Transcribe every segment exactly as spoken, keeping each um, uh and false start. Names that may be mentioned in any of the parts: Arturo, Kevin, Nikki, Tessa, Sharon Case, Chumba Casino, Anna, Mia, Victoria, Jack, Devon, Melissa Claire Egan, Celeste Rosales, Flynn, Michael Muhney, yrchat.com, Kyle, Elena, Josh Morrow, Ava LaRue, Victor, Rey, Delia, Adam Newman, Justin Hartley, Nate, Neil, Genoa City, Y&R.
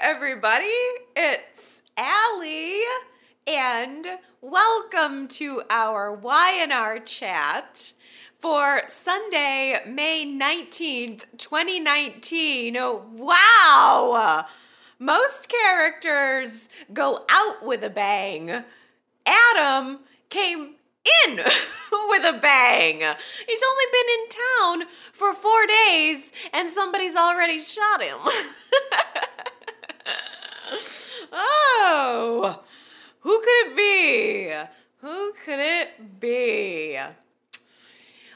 everybody. It's Allie, and welcome to our Y and R chat for Sunday, May nineteenth, twenty nineteen. Wow! Most characters go out with a bang. Adam came in with a bang. He's only been in town for four days and somebody's already shot him. Oh, who could it be? Who could it be?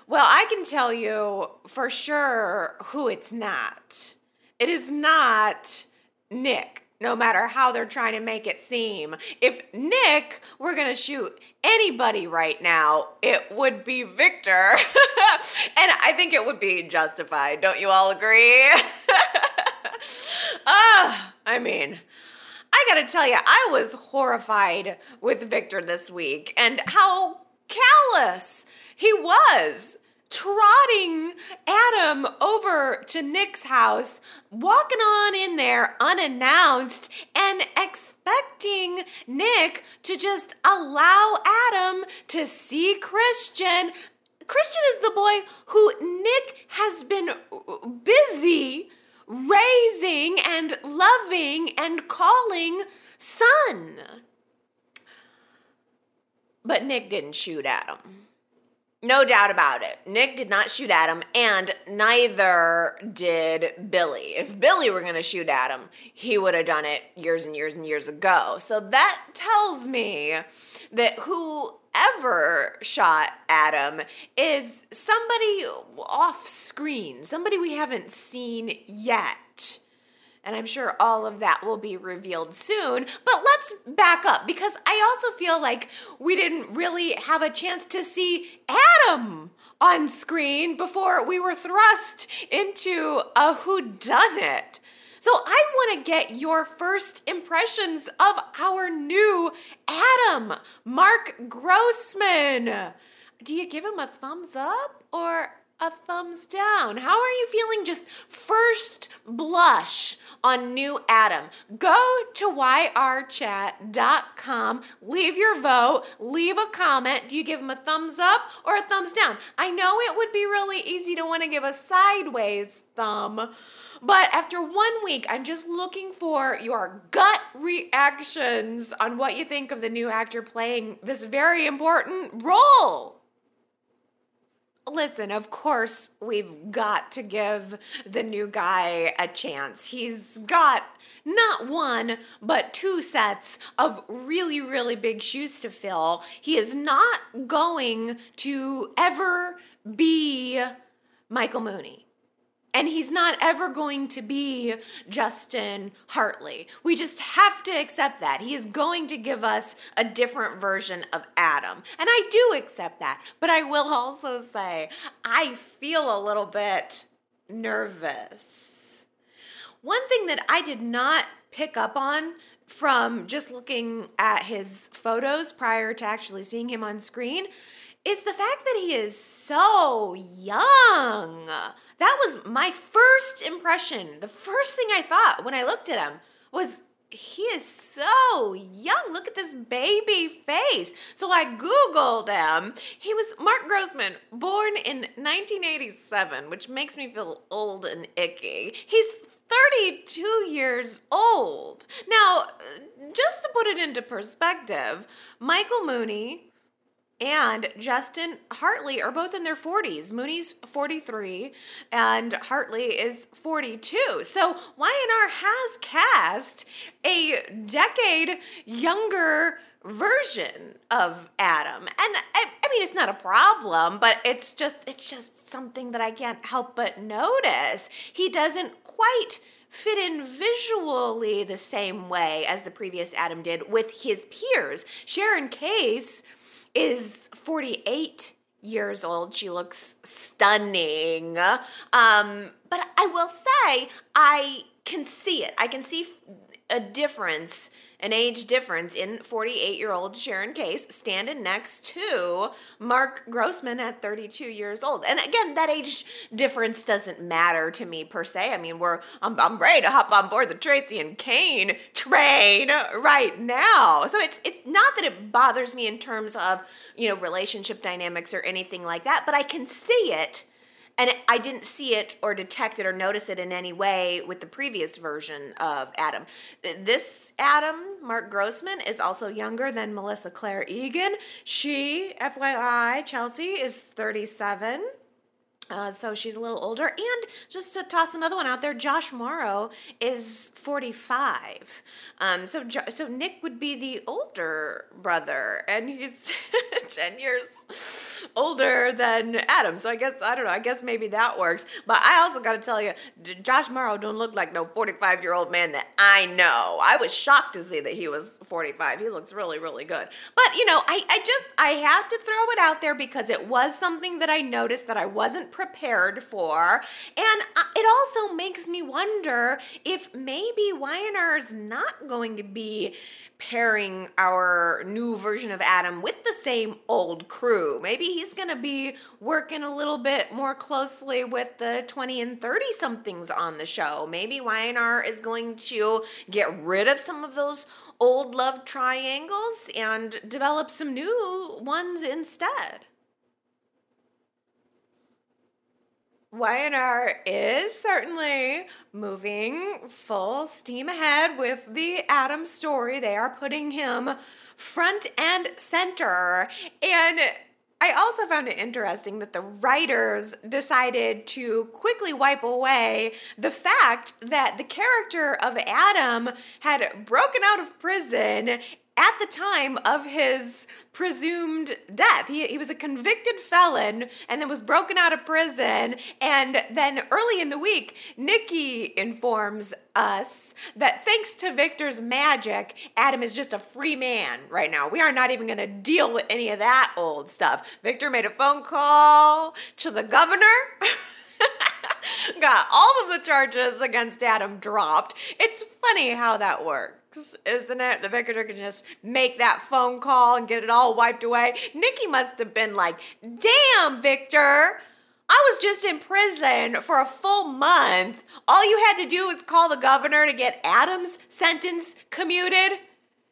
Well, I can tell you for sure who it's not. It is not Nick. No matter how they're trying to make it seem. If Nick were going to shoot anybody right now, it would be Victor. And I think it would be justified. Don't you all agree? uh, I mean, I got to tell you, I was horrified with Victor this week and how callous he was. Trotting Adam over to Nick's house, walking on in there unannounced, and expecting Nick to just allow Adam to see Christian. Christian is the boy who Nick has been busy raising and loving and calling son. But Nick didn't shoot Adam. No doubt about it. Nick did not shoot Adam, and neither did Billy. If Billy were going to shoot Adam, he would have done it years and years and years ago. So that tells me that whoever shot Adam is somebody off screen, somebody we haven't seen yet. And I'm sure all of that will be revealed soon. But let's back up, because I also feel like we didn't really have a chance to see Adam on screen before we were thrust into a whodunit. So I want to get your first impressions of our new Adam, Mark Grossman. Do you give him a thumbs up or a thumbs down? How are you feeling just first blush on new Adam? Go to Y R chat dot com, leave your vote, leave a comment. Do you give him a thumbs up or a thumbs down? I know it would be really easy to want to give a sideways thumb, but after one week, I'm just looking for your gut reactions on what you think of the new actor playing this very important role. Listen, of course, we've got to give the new guy a chance. He's got not one, but two sets of really, really big shoes to fill. He is not going to ever be Michael Muhney. And he's not ever going to be Justin Hartley. We just have to accept that. He is going to give us a different version of Adam. And I do accept that. But I will also say, I feel a little bit nervous. One thing that I did not pick up on from just looking at his photos prior to actually seeing him on screen is the fact that he is so young. That was my first impression. The first thing I thought when I looked at him was, he is so young. Look at this baby face. So I Googled him. He was Mark Grossman, born in nineteen eighty-seven, which makes me feel old and icky. He's thirty-two years old. Now, just to put it into perspective, Michael Muhney and Justin Hartley are both in their forties. Muhney's forty-three and Hartley is forty-two. So Y and R has cast a decade younger version of Adam. And I, I mean, it's not a problem, but it's just, it's just something that I can't help but notice. He doesn't quite fit in visually the same way as the previous Adam did with his peers. Sharon Case is forty-eight years old. She looks stunning. Um, but I will say, I can see it. I can see a difference, an age difference in forty-eight-year-old Sharon Case, standing next to Mark Grossman at thirty-two years old. And again, that age difference doesn't matter to me per se. I mean, we're I'm, I'm ready to hop on board the Traci and Cane train right now. So it's it's not that it bothers me in terms of, you know, relationship dynamics or anything like that, but I can see it. And I didn't see it or detect it or notice it in any way with the previous version of Adam. This Adam, Mark Grossman, is also younger than Melissa Claire Egan. She, F Y I, Chelsea, is thirty-seven. Uh, so she's a little older. And just to toss another one out there, Josh Morrow is forty-five. Um, so jo- so Nick would be the older brother, and he's ten years older than Adam. So I guess, I don't know, I guess maybe that works. But I also got to tell you, Josh Morrow don't look like no forty-five-year-old man that I know. I was shocked to see that he was forty-five. He looks really, really good. But, you know, I, I just, I have to throw it out there because it was something that I noticed that I wasn't prepared for. And it also makes me wonder if maybe Y and R is not going to be pairing our new version of Adam with the same old crew. Maybe he's going to be working a little bit more closely with the twenty and thirty somethings on the show. Maybe Y and R is going to get rid of some of those old love triangles and develop some new ones instead. Y and R is certainly moving full steam ahead with the Adam story. They are putting him front and center. And I also found it interesting that the writers decided to quickly wipe away the fact that the character of Adam had broken out of prison at the time of his presumed death. He he was a convicted felon and then was broken out of prison. And then early in the week, Nikki informs us that thanks to Victor's magic, Adam is just a free man right now. We are not even going to deal with any of that old stuff. Victor made a phone call to the governor. Got all of the charges against Adam dropped. It's funny how that works, isn't it? The Victor can just make that phone call and get it all wiped away. Nikki must have been like, damn, Victor, I was just in prison for a full month. All you had to do was call the governor to get Adam's sentence commuted.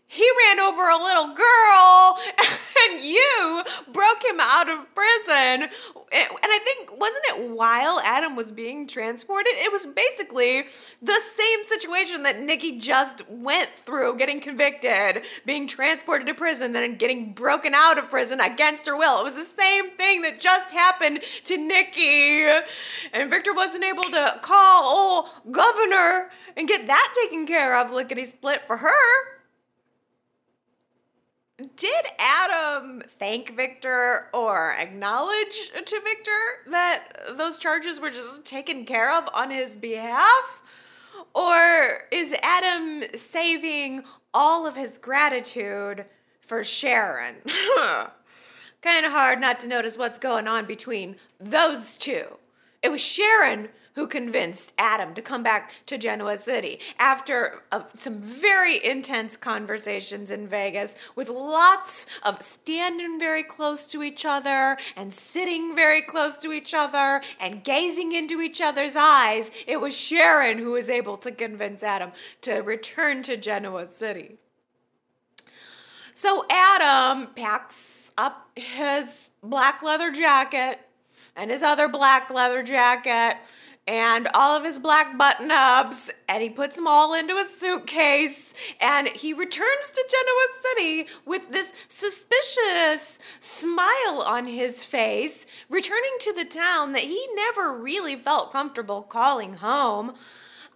He ran over a little girl and you broke him out of prison. And I think, wasn't it while Adam was being transported? It was basically the same situation that Nikki just went through, getting convicted, being transported to prison, then getting broken out of prison against her will. It was the same thing that just happened to Nikki. And Victor wasn't able to call old governor and get that taken care of lickety-split for her. Did Adam thank Victor or acknowledge to Victor that those charges were just taken care of on his behalf? Or is Adam saving all of his gratitude for Sharon? Kind of hard not to notice what's going on between those two. It was Sharon who convinced Adam to come back to Genoa City after uh, some very intense conversations in Vegas with lots of standing very close to each other and sitting very close to each other and gazing into each other's eyes. It was Sharon who was able to convince Adam to return to Genoa City. So Adam packs up his black leather jacket and his other black leather jacket and all of his black button-ups, and he puts them all into a suitcase, and he returns to Genoa City with this suspicious smile on his face, returning to the town that he never really felt comfortable calling home.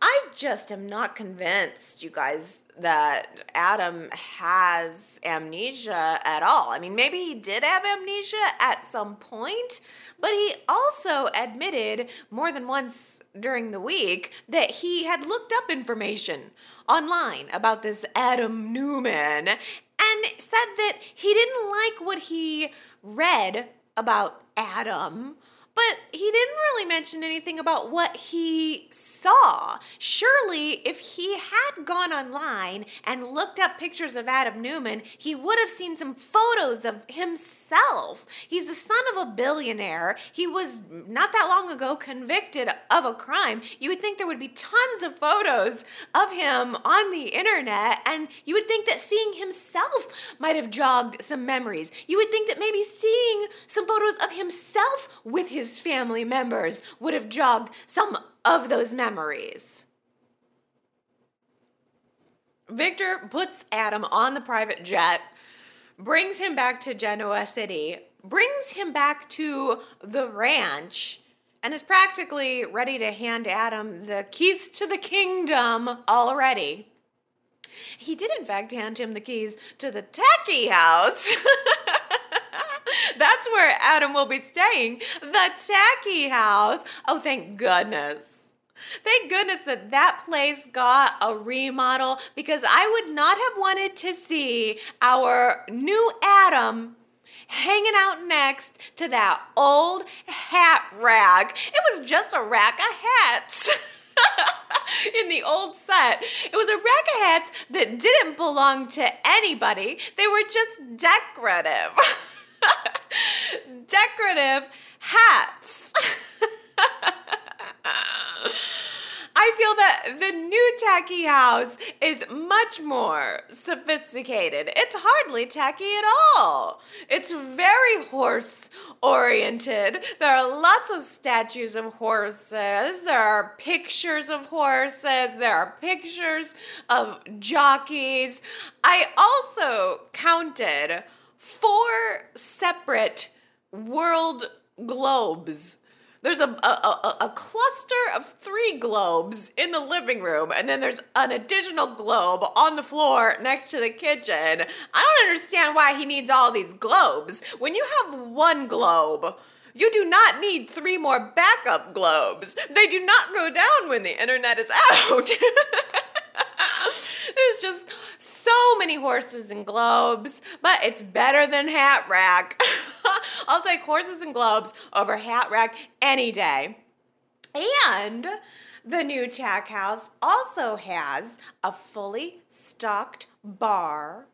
I just am not convinced, you guys, that Adam has amnesia at all. I mean, maybe he did have amnesia at some point, but he also admitted more than once during the week that he had looked up information online about this Adam Newman and said that he didn't like what he read about Adam, but he didn't really mention anything about what he saw. Surely, if he had gone online and looked up pictures of Adam Newman, he would have seen some photos of himself. He's the son of a billionaire. He was not that long ago convicted of a crime. You would think there would be tons of photos of him on the internet, and you would think that seeing himself might have jogged some memories. You would think that maybe seeing some photos of himself with his family members would have jogged some of those memories. Victor puts Adam on the private jet, brings him back to Genoa City, brings him back to the ranch, and is practically ready to hand Adam the keys to the kingdom already. He did, in fact, hand him the keys to the Techie house. That's where Adam will be staying, the Techie house. Oh, thank goodness. Thank goodness that that place got a remodel, because I would not have wanted to see our new Adam hanging out next to that old hat rack. It was just a rack of hats. In the old set. It was a rack of hats that didn't belong to anybody. They were just decorative. Decorative hats. I feel that the new Techie house is much more sophisticated. It's hardly techie at all. It's very horse-oriented. There are lots of statues of horses. There are pictures of horses. There are pictures of jockeys. I also counted four separate world globes. There's a, a, a, a cluster of three globes in the living room, and then there's an additional globe on the floor next to the kitchen. I don't understand why he needs all these globes. When you have one globe, you do not need three more backup globes. They do not go down when the internet is out. There's just so many horses and globes, but it's better than hat rack. I'll take horses and globes over hat rack any day. And the new Tack House also has a fully stocked bar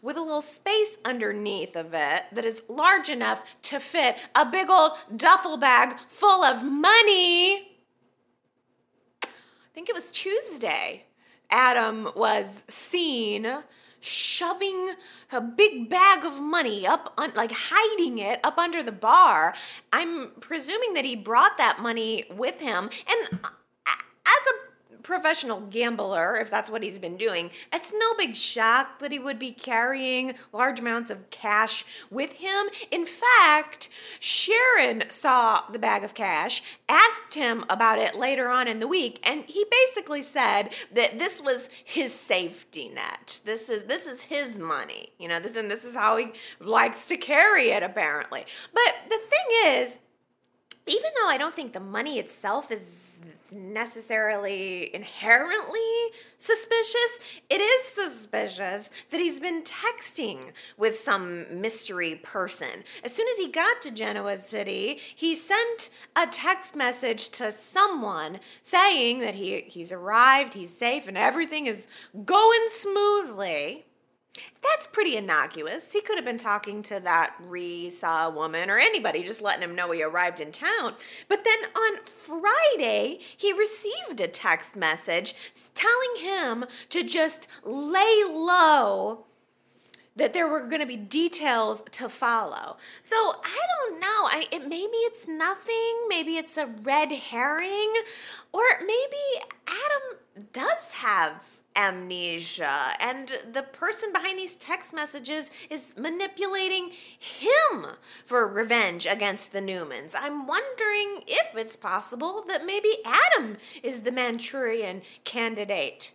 with a little space underneath of it that is large enough to fit a big old duffel bag full of money. I think it was Tuesday. Adam was seen shoving a big bag of money up, un- like hiding it up under the bar. I'm presuming that he brought that money with him. And as a professional gambler, if that's what he's been doing, it's no big shock that he would be carrying large amounts of cash with him. In fact, Sharon saw the bag of cash, asked him about it later on in the week, and he basically said that this was his safety net. This is this is his money. You know, this and this is how he likes to carry it, apparently. But the thing is, even though I don't think the money itself is necessarily inherently suspicious, it is suspicious that he's been texting with some mystery person. As soon as he got to Genoa City, he sent a text message to someone saying that he, he's arrived, he's safe, and everything is going smoothly. That's pretty innocuous. He could have been talking to that Risa woman or anybody, just letting him know he arrived in town. But then on Friday, he received a text message telling him to just lay low, that there were going to be details to follow. So I don't know. I, it, maybe it's nothing. Maybe it's a red herring. Or maybe Adam does have amnesia, and the person behind these text messages is manipulating him for revenge against the Newmans. I'm wondering if it's possible that maybe Adam is the Manchurian candidate.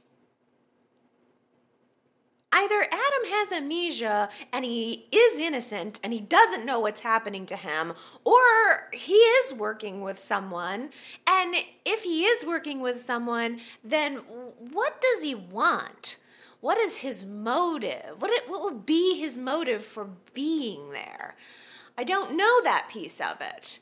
Either Adam has amnesia and he is innocent and he doesn't know what's happening to him, or he is working with someone. And if he is working with someone, then what does he want? What is his motive? What what would be his motive for being there? I don't know that piece of it.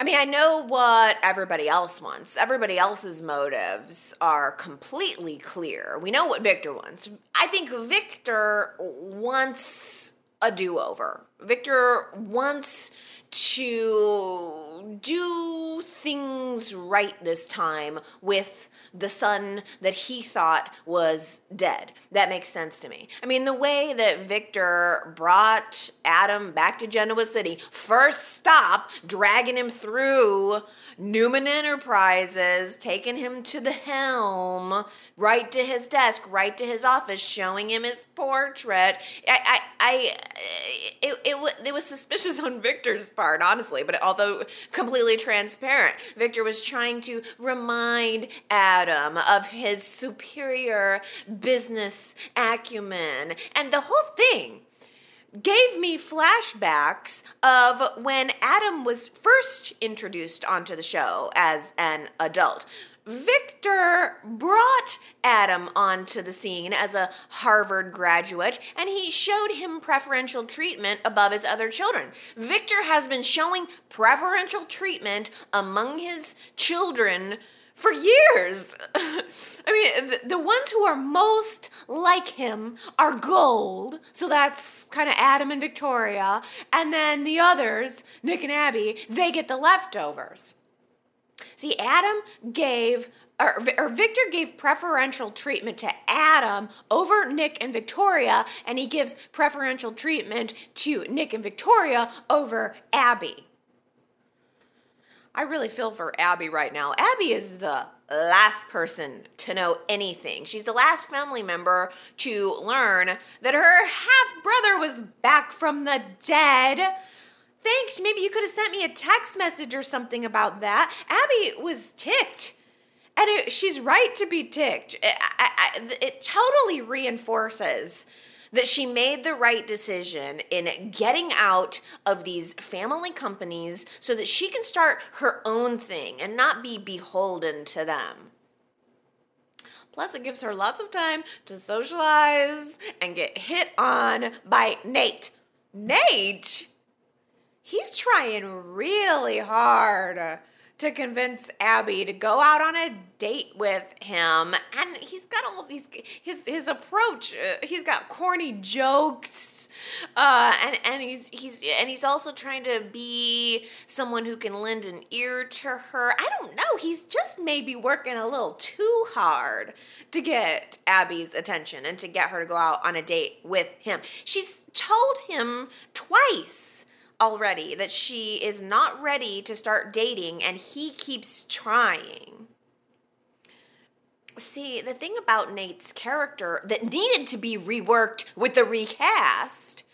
I mean, I know what everybody else wants. Everybody else's motives are completely clear. We know what Victor wants. I think Victor wants a do-over. Victor wants to do things right this time with the son that he thought was dead. That makes sense to me. I mean, the way that Victor brought Adam back to Genoa City, first stop, dragging him through Newman Enterprises, taking him to the helm, right to his desk, right to his office, showing him his portrait. I, I, I it, it, it was suspicious on Victor's part, honestly, but although completely transparent, Victor was trying to remind Adam of his superior business acumen, and the whole thing gave me flashbacks of when Adam was first introduced onto the show as an adult. Victor brought Adam onto the scene as a Harvard graduate, and he showed him preferential treatment above his other children. Victor has been showing preferential treatment among his children for years. I mean, the, the ones who are most like him are gold, so that's kind of Adam and Victoria, and then the others, Nick and Abby, they get the leftovers. See, Adam gave, or, or Victor gave preferential treatment to Adam over Nick and Victoria, and he gives preferential treatment to Nick and Victoria over Abby. I really feel for Abby right now. Abby is the last person to know anything. She's the last family member to learn that her half-brother was back from the dead. Thanks, maybe you could have sent me a text message or something about that. Abby was ticked, and it, she's right to be ticked. It, I, I, it totally reinforces that she made the right decision in getting out of these family companies so that she can start her own thing and not be beholden to them. Plus, it gives her lots of time to socialize and get hit on by Nate. Nate? He's trying really hard to convince Abby to go out on a date with him. And he's got all these, his his approach, uh, he's got corny jokes. Uh, and, and he's he's and he's also trying to be someone who can lend an ear to her. I don't know, he's just maybe working a little too hard to get Abby's attention and to get her to go out on a date with him. She's told him twice already that she is not ready to start dating, and he keeps trying. See, the thing about Nate's character that needed to be reworked with the recast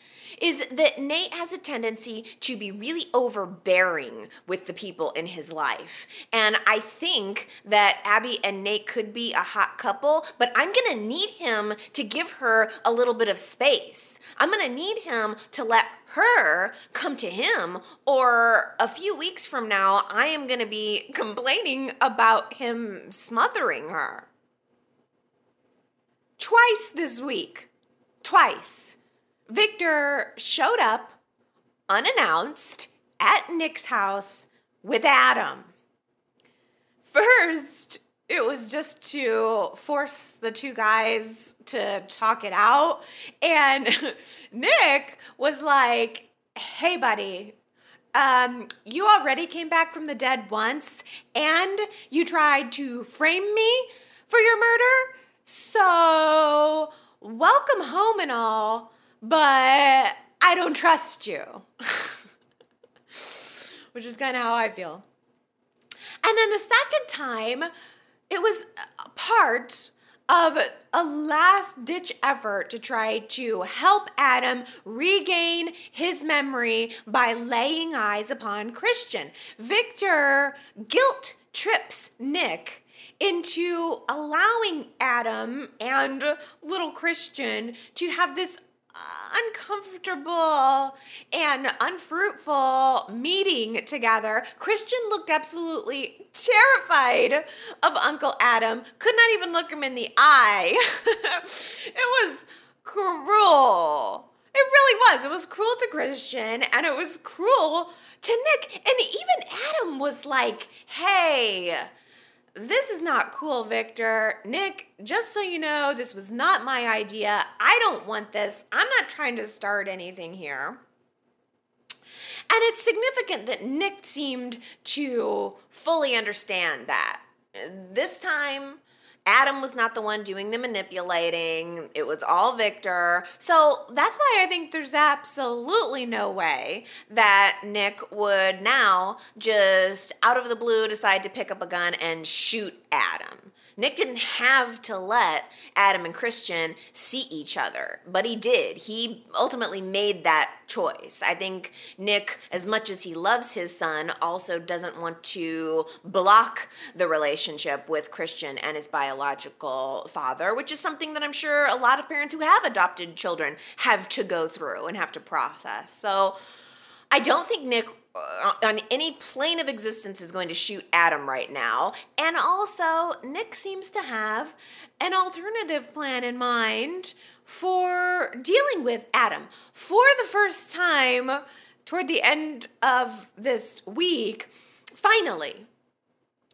is that Nate has a tendency to be really overbearing with the people in his life. And I think that Abby and Nate could be a hot couple, but I'm going to need him to give her a little bit of space. I'm going to need him to let her come to him, or a few weeks from now, I am going to be complaining about him smothering her. Twice this week. Twice. Victor showed up unannounced at Nick's house with Adam. First, it was just to force the two guys to talk it out. And Nick was like, hey, buddy, um, you already came back from the dead once, and you tried to frame me for your murder. So welcome home and all. But I don't trust you, which is kind of how I feel. And then the second time, it was part of a last-ditch effort to try to help Adam regain his memory by laying eyes upon Christian. Victor guilt trips Nick into allowing Adam and little Christian to have this uncomfortable and unfruitful meeting together. Christian looked absolutely terrified of Uncle Adam, could not even look him in the eye. It was cruel. It really was. It was cruel to Christian, and it was cruel to Nick. And even Adam was like, hey, this is not cool, Victor. Nick, just so you know, this was not my idea. I don't want this. I'm not trying to start anything here. And it's significant that Nick seemed to fully understand that. This time, Adam was not the one doing the manipulating. It was all Victor. So that's why I think there's absolutely no way that Nick would now just out of the blue decide to pick up a gun and shoot Adam. Nick didn't have to let Adam and Christian see each other, but he did. He ultimately made that choice. I think Nick, as much as he loves his son, also doesn't want to block the relationship with Christian and his biological father, which is something that I'm sure a lot of parents who have adopted children have to go through and have to process. So I don't think Nick on any plane of existence is going to shoot Adam right now. And also, Nick seems to have an alternative plan in mind for dealing with Adam. For the first time toward the end of this week, finally,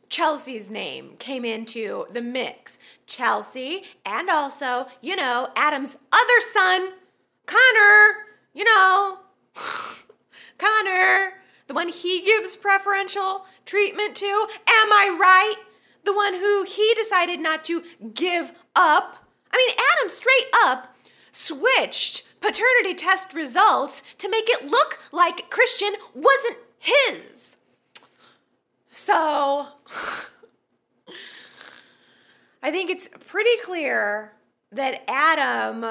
Chelsea's name came into the mix. Chelsea and also, you know, Adam's other son, Connor, you know, Connor. The one he gives preferential treatment to, am I right? The one who he decided not to give up. I mean, Adam straight up switched paternity test results to make it look like Christian wasn't his. So, I think it's pretty clear that Adam,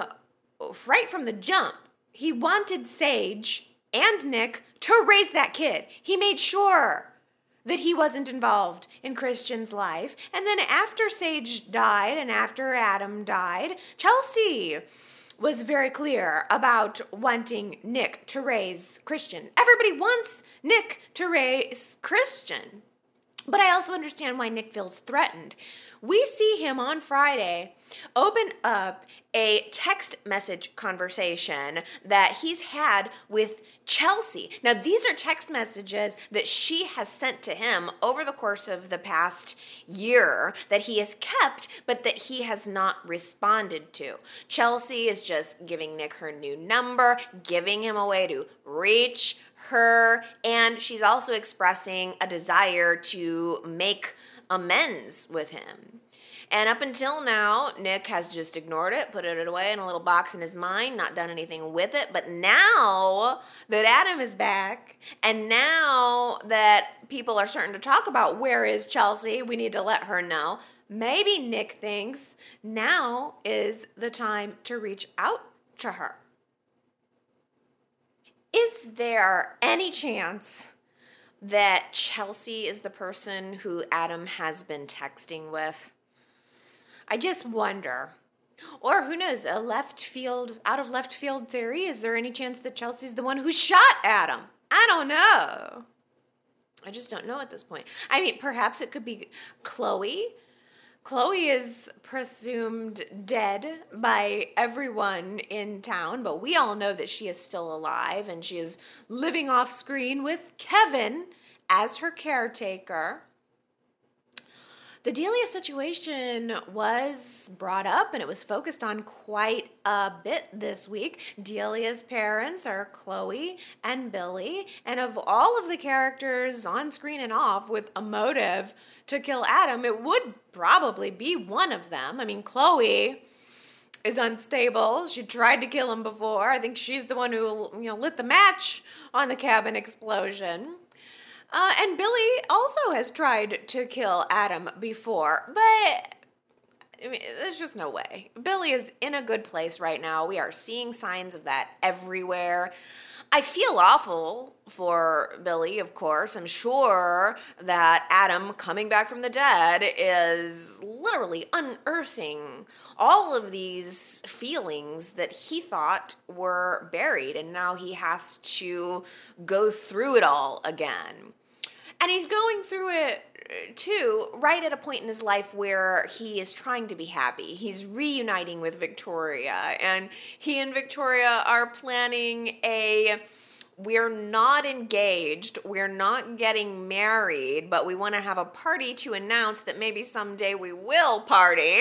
right from the jump, he wanted Sage and Nick to raise that kid. He made sure that he wasn't involved in Christian's life. And then after Sage died and after Adam died, Chelsea was very clear about wanting Nick to raise Christian. Everybody wants Nick to raise Christian. But I also understand why Nick feels threatened. We see him on Friday open up a text message conversation that he's had with Chelsea. Now, these are text messages that she has sent to him over the course of the past year that he has kept, but that he has not responded to. Chelsea is just giving Nick her new number, giving him a way to reach her, and she's also expressing a desire to make amends with him. And up until now, Nick has just ignored it, put it away in a little box in his mind, not done anything with it. But now that Adam is back, and now that people are starting to talk about where is Chelsea, we need to let her know. Maybe Nick thinks now is the time to reach out to her. Is there any chance that Chelsea is the person who Adam has been texting with? I just wonder. Or who knows, a left field, out of left field theory, is there any chance that Chelsea's the one who shot Adam? I don't know. I just don't know at this point. I mean, perhaps it could be Chloe. Chloe is presumed dead by everyone in town, but we all know that she is still alive and she is living off screen with Kevin as her caretaker. The Delia situation was brought up and it was focused on quite a bit this week. Delia's parents are Chloe and Billy, and of all of the characters on screen and off with a motive to kill Adam, it would probably be one of them. I mean, Chloe is unstable. She tried to kill him before. I think she's the one who, you know, lit the match on the cabin explosion. Uh, and Billy also has tried to kill Adam before, but I mean, there's just no way. Billy is in a good place right now. We are seeing signs of that everywhere. I feel awful for Billy, of course. I'm sure that Adam coming back from the dead is literally unearthing all of these feelings that he thought were buried, and now he has to go through it all again. And he's going through it two, right at a point in his life where he is trying to be happy. He's reuniting with Victoria, and he and Victoria are planning a... we're not engaged, we're not getting married, but we want to have a party to announce that maybe someday we will party.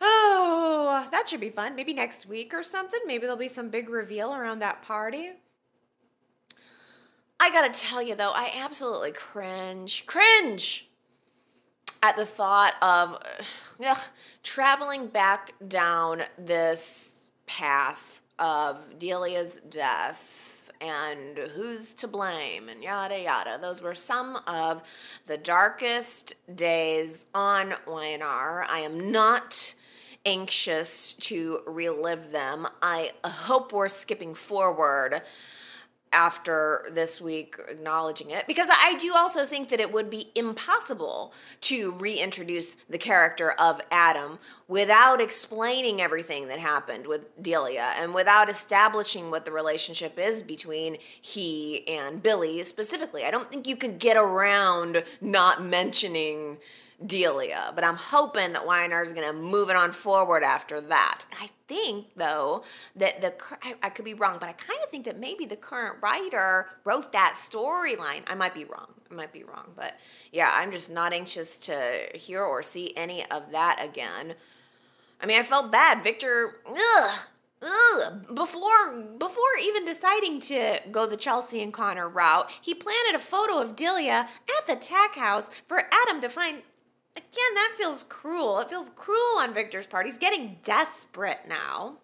Oh, that should be fun. Maybe next week or something. Maybe there'll be some big reveal around that party. I gotta tell you, though, I absolutely cringe, cringe at the thought of ugh, traveling back down this path of Delia's death and who's to blame and yada yada. Those were some of the darkest days on Y and R. I am not anxious to relive them. I hope we're skipping forward after this week, acknowledging it, because I do also think that it would be impossible to reintroduce the character of Adam without explaining everything that happened with Delia and without establishing what the relationship is between he and Billy specifically. I don't think you could get around not mentioning Delia, but I'm hoping that Y and R is going to move it on forward after that. I think, though, that the, I, I could be wrong, but I kind of think that maybe the current writer wrote that storyline. I might be wrong. I might be wrong, but yeah, I'm just not anxious to hear or see any of that again. I mean, I felt bad. Victor, ugh, ugh. Before, before even deciding to go the Chelsea and Connor route, he planted a photo of Delia at the tack house for Adam to find. Again, that feels cruel. It feels cruel on Victor's part. He's getting desperate now.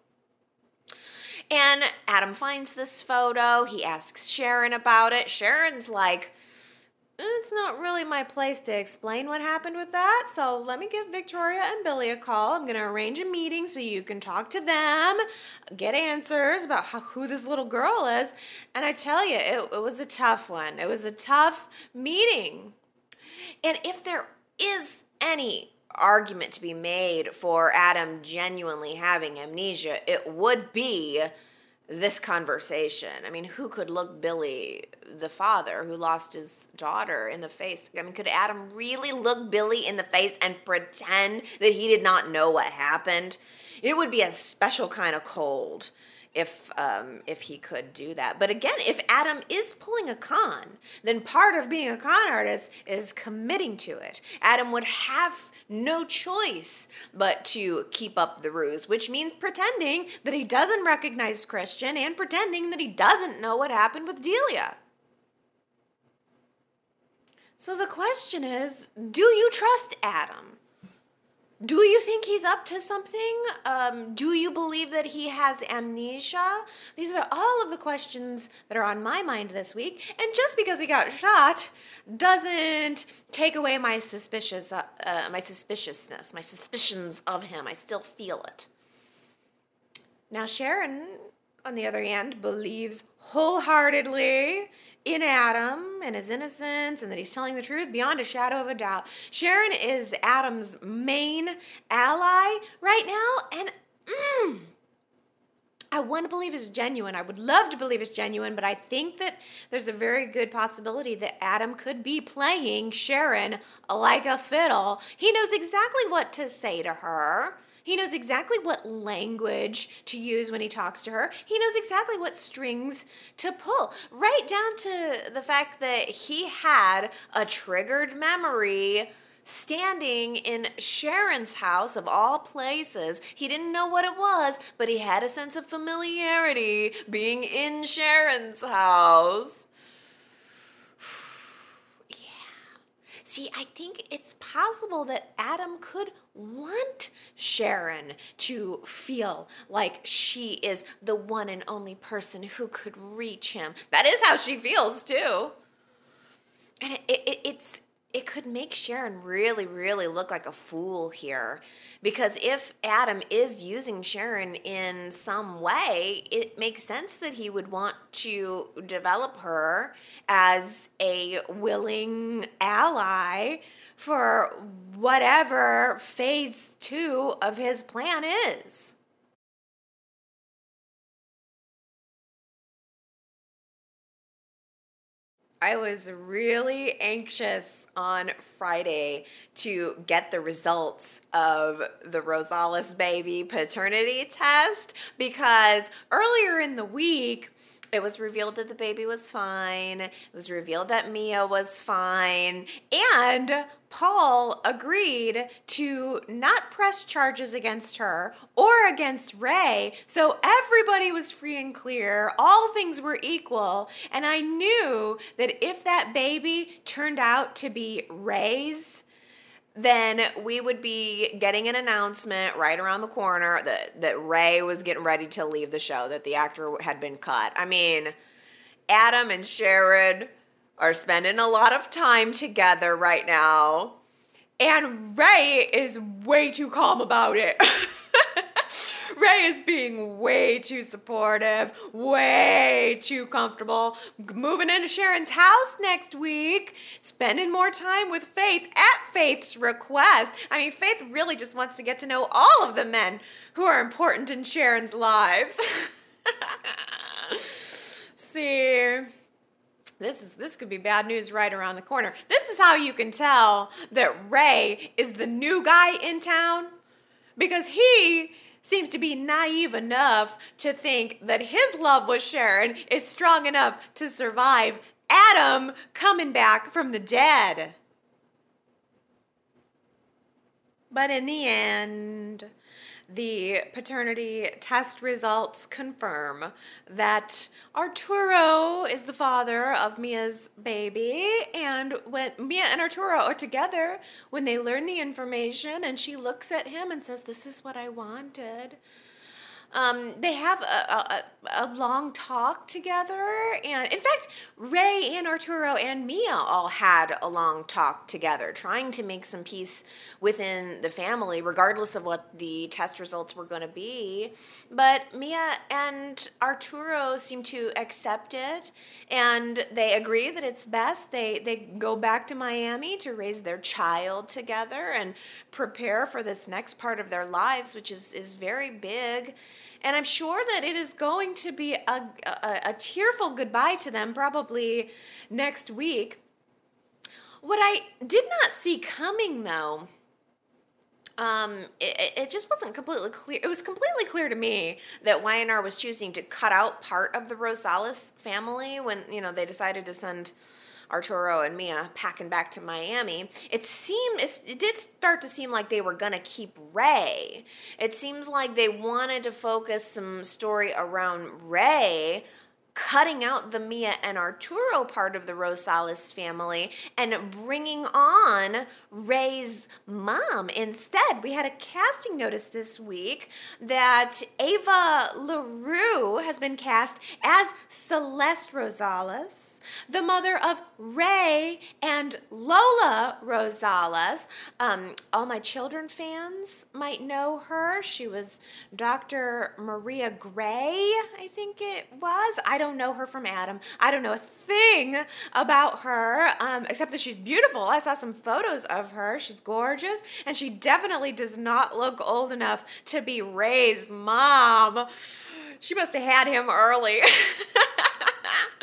And Adam finds this photo. He asks Sharon about it. Sharon's like, it's not really my place to explain what happened with that, so let me give Victoria and Billy a call. I'm going to arrange a meeting so you can talk to them, get answers about how, who this little girl is. And I tell you, it, it was a tough one. It was a tough meeting. And if there is any argument to be made for Adam genuinely having amnesia, it would be this conversation. I mean, who could look Billy, the father who lost his daughter, in the face? I mean, could Adam really look Billy in the face and pretend that he did not know what happened? It would be a special kind of cold if um, if he could do that. But again, if Adam is pulling a con, then part of being a con artist is committing to it. Adam would have no choice but to keep up the ruse, which means pretending that he doesn't recognize Christian and pretending that he doesn't know what happened with Delia. So the question is, do you trust Adam? Do you think he's up to something? Um, do you believe that he has amnesia? These are all of the questions that are on my mind this week. And just because he got shot doesn't take away my suspicious, uh, uh, my suspiciousness, my suspicions of him. I still feel it. Now Sharon, on the other hand, believes wholeheartedly in Adam and his innocence and that he's telling the truth beyond a shadow of a doubt. Sharon is Adam's main ally right now, and mm, I want to believe it's genuine. I would love to believe it's genuine, but I think that there's a very good possibility that Adam could be playing Sharon like a fiddle. He knows exactly what to say to her. He knows exactly what language to use when he talks to her. He knows exactly what strings to pull, right down to the fact that he had a triggered memory standing in Sharon's house of all places. He didn't know what it was, but he had a sense of familiarity being in Sharon's house. See, I think it's possible that Adam could want Sharon to feel like she is the one and only person who could reach him. That is how she feels, too. And it, it, it's it could make Sharon really, really look like a fool here. Because if Adam is using Sharon in some way, it makes sense that he would want to develop her as a willing ally for whatever phase two of his plan is. I was really anxious on Friday to get the results of the Rosales baby paternity test because earlier in the week, it was revealed that the baby was fine. It was revealed that Mia was fine. And Paul agreed to not press charges against her or against Rey. So everybody was free and clear. All things were equal. And I knew that if that baby turned out to be Rey's, then we would be getting an announcement right around the corner that, that Rey was getting ready to leave the show, that the actor had been cut. I mean, Adam and Sharon are spending a lot of time together right now, and Rey is way too calm about it. Rey is being way too supportive, way too comfortable, moving into Sharon's house next week, spending more time with Faith at Faith's request. I mean, Faith really just wants to get to know all of the men who are important in Sharon's lives. See, this is this could be bad news right around the corner. This is how you can tell that Rey is the new guy in town, because he seems to be naive enough to think that his love with Sharon is strong enough to survive Adam coming back from the dead. But in the end, the paternity test results confirm that Arturo is the father of Mia's baby, and when Mia and Arturo are together, when they learn the information and she looks at him and says, "This is what I wanted," um, they have a, a, a long talk together. And in fact, Rey and Arturo and Mia all had a long talk together, trying to make some peace within the family, regardless of what the test results were going to be. But Mia and Arturo seem to accept it, and they agree that it's best. They, they go back to Miami to raise their child together and prepare for this next part of their lives, which is, is very big. And I'm sure that it is going to be a, a, a tearful goodbye to them probably next week. What I did not see coming, though, um, it, it just wasn't completely clear. It was completely clear to me that Y and R was choosing to cut out part of the Rosales family when, you know, they decided to send Arturo and Mia packing back to Miami. It seemed, it did start to seem like they were going to keep Rey. It seems like they wanted to focus some story around Rey, cutting out the Mia and Arturo part of the Rosales family and bringing on Rey's mom instead. We had a casting notice this week that Ava LaRue has been cast as Celeste Rosales, the mother of Rey and Lola Rosales. Um, all my children fans might know her. She was Doctor Maria Gray, I think it was. I don't I don't know her from Adam. I don't know a thing about her, um, except that she's beautiful. I saw some photos of her. She's gorgeous, and she definitely does not look old enough to be Rey's mom. She must have had him early. I,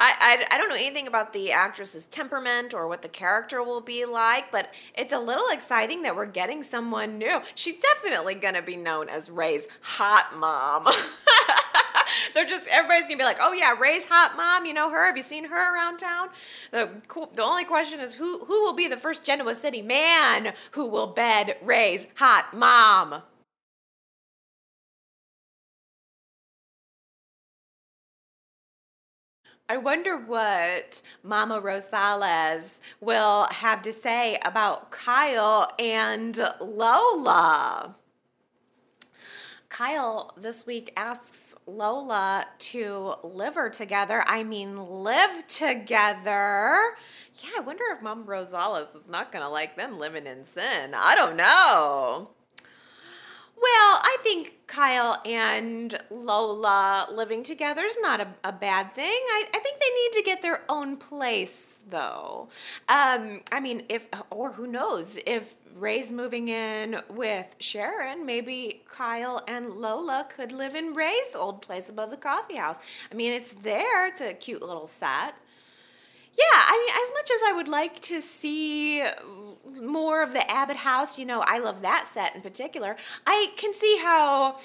I, I don't know anything about the actress's temperament or what the character will be like, but it's a little exciting that we're getting someone new. She's definitely going to be known as Rey's hot mom. They're just, everybody's going to be like, "Oh yeah, Rey's hot mom, you know her, have you seen her around town?" The the only question is who, who will be the first Genoa City man who will bed Rey's hot mom? I wonder what Mama Rosales will have to say about Kyle and Lola. Kyle this week asks Lola to liver together. I mean, live together. Yeah, I wonder if Mom Rosales is not going to like them living in sin. I don't know. Well, I think Kyle and Lola living together is not a, a bad thing. I, I think they need to get their own place, though. Um, I mean, if, or who knows, if Rey's moving in with Sharon, maybe Kyle and Lola could live in Rey's old place above the coffee house. I mean, it's there. It's a cute little set. Yeah, I mean, as much as I would like to see more of the Abbott house, you know, I love that set in particular, I can see how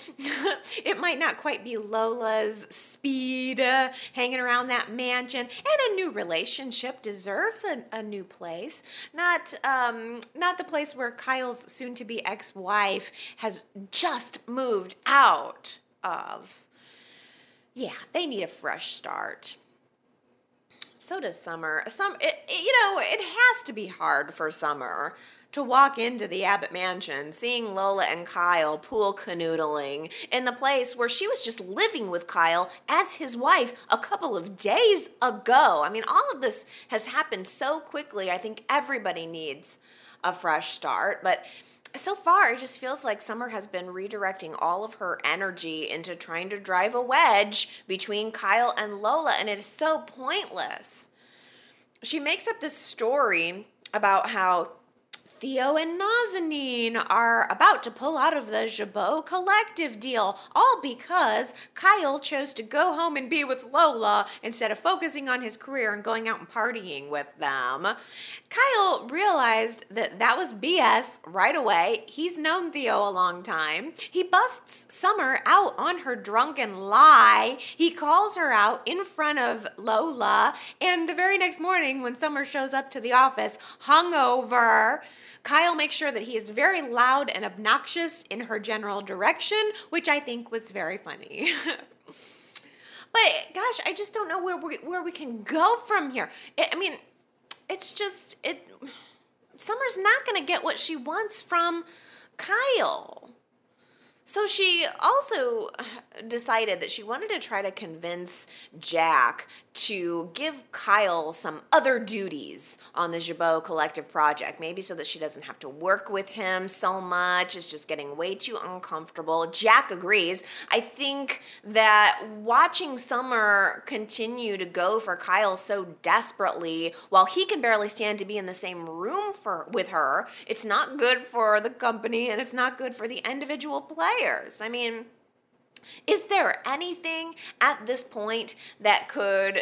it might not quite be Lola's speed uh, hanging around that mansion. And a new relationship deserves a, a new place. Not, um, not the place where Kyle's soon-to-be ex-wife has just moved out of. Yeah, they need a fresh start. So does Summer. Some, it, it, you know, it has to be hard for Summer to walk into the Abbott mansion, seeing Lola and Kyle pool canoodling in the place where she was just living with Kyle as his wife a couple of days ago. I mean, all of this has happened so quickly. I think everybody needs a fresh start, but so far, it just feels like Summer has been redirecting all of her energy into trying to drive a wedge between Kyle and Lola, and it is so pointless. She makes up this story about how Theo and Nazanin are about to pull out of the Jabot Collective deal, all because Kyle chose to go home and be with Lola instead of focusing on his career and going out and partying with them. Kyle realized that that was B S right away. He's known Theo a long time. He busts Summer out on her drunken lie. He calls her out in front of Lola, and the very next morning when Summer shows up to the office hungover, Kyle makes sure that he is very loud and obnoxious in her general direction, which I think was very funny. But gosh, I just don't know where we, where we can go from here. I mean, it's just, it. Summer's not going to get what she wants from Kyle. So she also decided that she wanted to try to convince Jack to give Kyle some other duties on the Jabot Collective project, maybe so that she doesn't have to work with him so much. It's just getting way too uncomfortable. Jack agrees. I think that watching Summer continue to go for Kyle so desperately, while he can barely stand to be in the same room for with her, it's not good for the company and it's not good for the individual player. I mean, is there anything at this point that could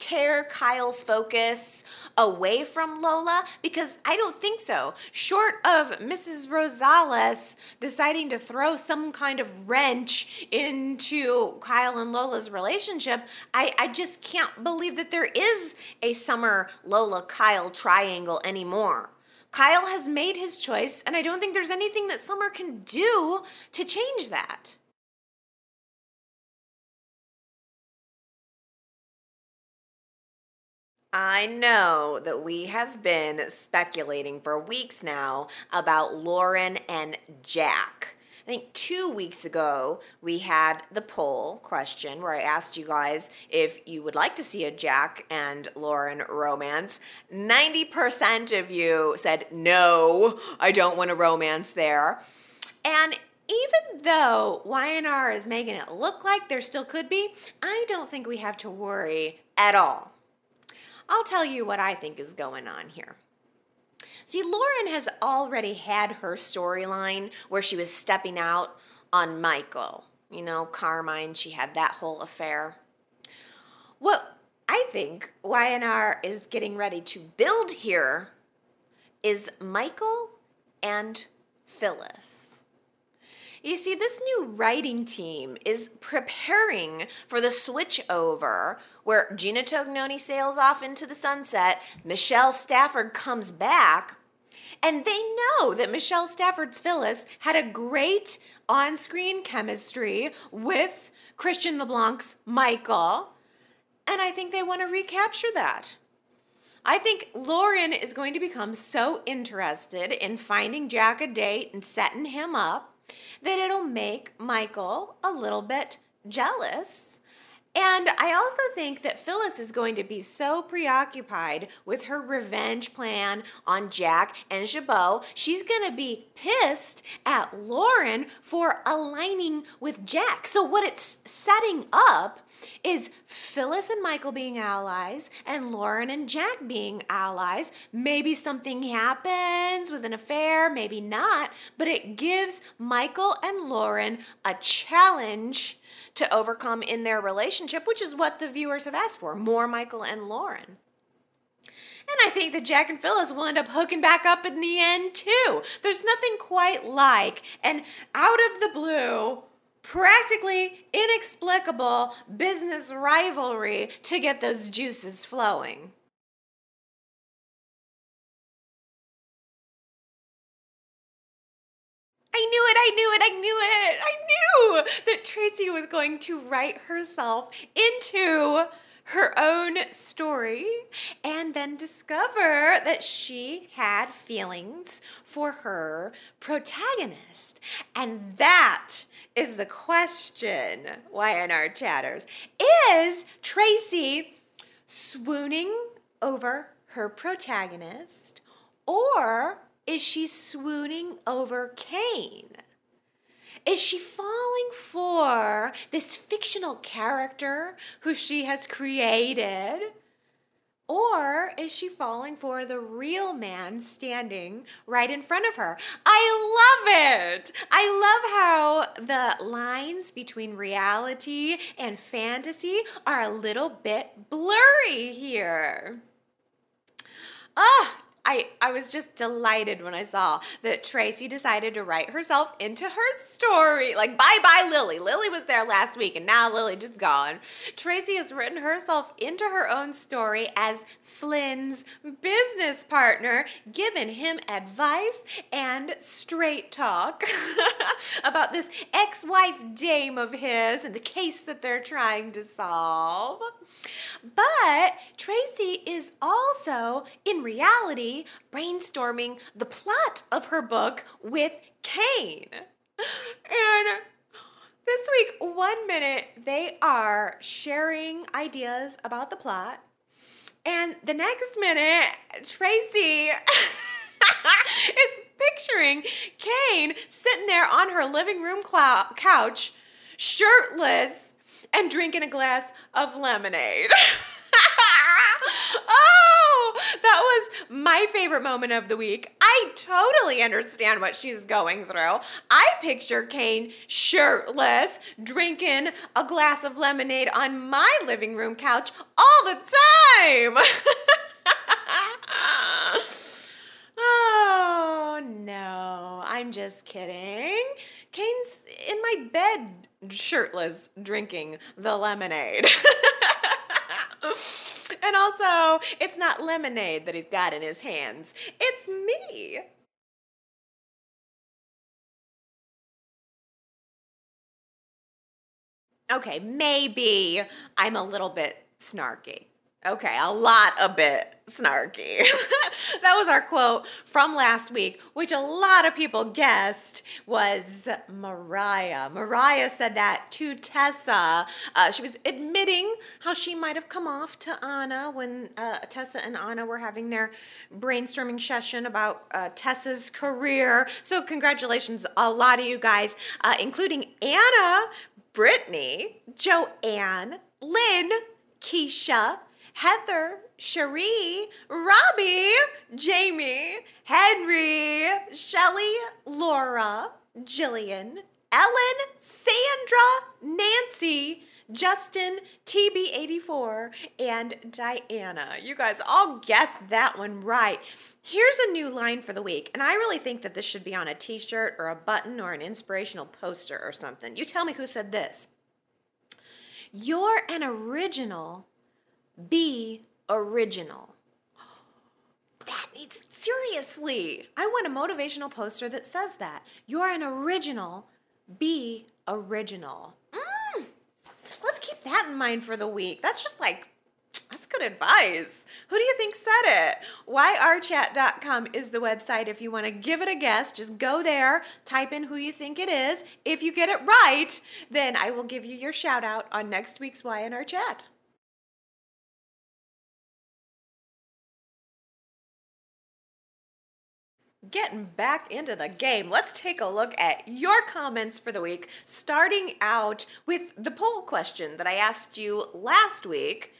tear Kyle's focus away from Lola? Because I don't think so. Short of Missus Rosales deciding to throw some kind of wrench into Kyle and Lola's relationship, I, I just can't believe that there is a Summer Lola Kyle triangle anymore. Kyle has made his choice, and I don't think there's anything that Summer can do to change that. I know that we have been speculating for weeks now about Lauren and Jack. I think two weeks ago, we had the poll question where I asked you guys if you would like to see a Jack and Lauren romance. ninety percent of you said, no, I don't want a romance there. And even though Y and R is making it look like there still could be, I don't think we have to worry at all. I'll tell you what I think is going on here. See, Lauren has already had her storyline where she was stepping out on Michael. You know, Carmine, she had that whole affair. What I think Y and R is getting ready to build here is Michael and Phyllis. You see, this new writing team is preparing for the switchover where Gina Tognoni sails off into the sunset, Michelle Stafford comes back, and they know that Michelle Stafford's Phyllis had a great on-screen chemistry with Christian LeBlanc's Michael, and I think they want to recapture that. I think Lauren is going to become so interested in finding Jack a date and setting him up that it'll make Michael a little bit jealous. And I also think that Phyllis is going to be so preoccupied with her revenge plan on Jack and Jabot, she's going to be pissed at Lauren for aligning with Jack. So what it's setting up is Phyllis and Michael being allies and Lauren and Jack being allies. Maybe something happens with an affair, maybe not, but it gives Michael and Lauren a challenge to overcome in their relationship, which is what the viewers have asked for, more Michael and Lauren. And I think that Jack and Phyllis will end up hooking back up in the end too. There's nothing quite like an out of the blue, practically inexplicable business rivalry to get those juices flowing. I knew it, I knew it, I knew it, I knew that Traci was going to write herself into her own story and then discover that she had feelings for her protagonist. And that is the question, Y and R chatters. Is Traci swooning over her protagonist, or is she swooning over Cane? Is she falling for this fictional character who she has created? Or is she falling for the real man standing right in front of her? I love it! I love how the lines between reality and fantasy are a little bit blurry here. Ah! Oh, I, I was just delighted when I saw that Traci decided to write herself into her story. Like, bye-bye, Lily. Lily was there last week, and now Lily just gone. Traci has written herself into her own story as Flynn's business partner, given him advice and straight talk about this ex-wife dame of his and the case that they're trying to solve. But Traci is also, in reality, brainstorming the plot of her book with Cane. And this week, one minute, they are sharing ideas about the plot. And the next minute, Traci is picturing Cane sitting there on her living room couch, shirtless, and drinking a glass of lemonade. Oh, that was my favorite moment of the week. I totally understand what she's going through. I picture Cane shirtless, drinking a glass of lemonade on my living room couch all the time. Oh, no, I'm just kidding. Cane's in my bed shirtless, drinking the lemonade. And also, it's not lemonade that he's got in his hands. It's me. Okay, maybe I'm a little bit snarky. Okay, a lot a bit snarky. That was our quote from last week, which a lot of people guessed was Mariah. Mariah said that to Tessa. Uh, she was admitting how she might have come off to Anna when uh, Tessa and Anna were having their brainstorming session about uh, Tessa's career. So congratulations, a lot of you guys, uh, including Anna, Brittany, Joanne, Lynn, Keisha, Heather, Cherie, Robbie, Jamie, Henry, Shelley, Laura, Jillian, Ellen, Sandra, Nancy, Justin, T B eighty-four, and Diana. You guys all guessed that one right. Here's a new line for the week, and I really think that this should be on a t-shirt or a button or an inspirational poster or something. You tell me who said this. You're an original. Be original. That needs, seriously, I want a motivational poster that says that. You're an original. Be original. Mm. Let's keep that in mind for the week. That's just like, that's good advice. Who do you think said it? Y R chat dot com is the website. If you want to give it a guess, just go there, type in who you think it is. If you get it right, then I will give you your shout out on next week's Y and R Chat. Getting back into the game, let's take a look at your comments for the week, starting out with the poll question that I asked you last week.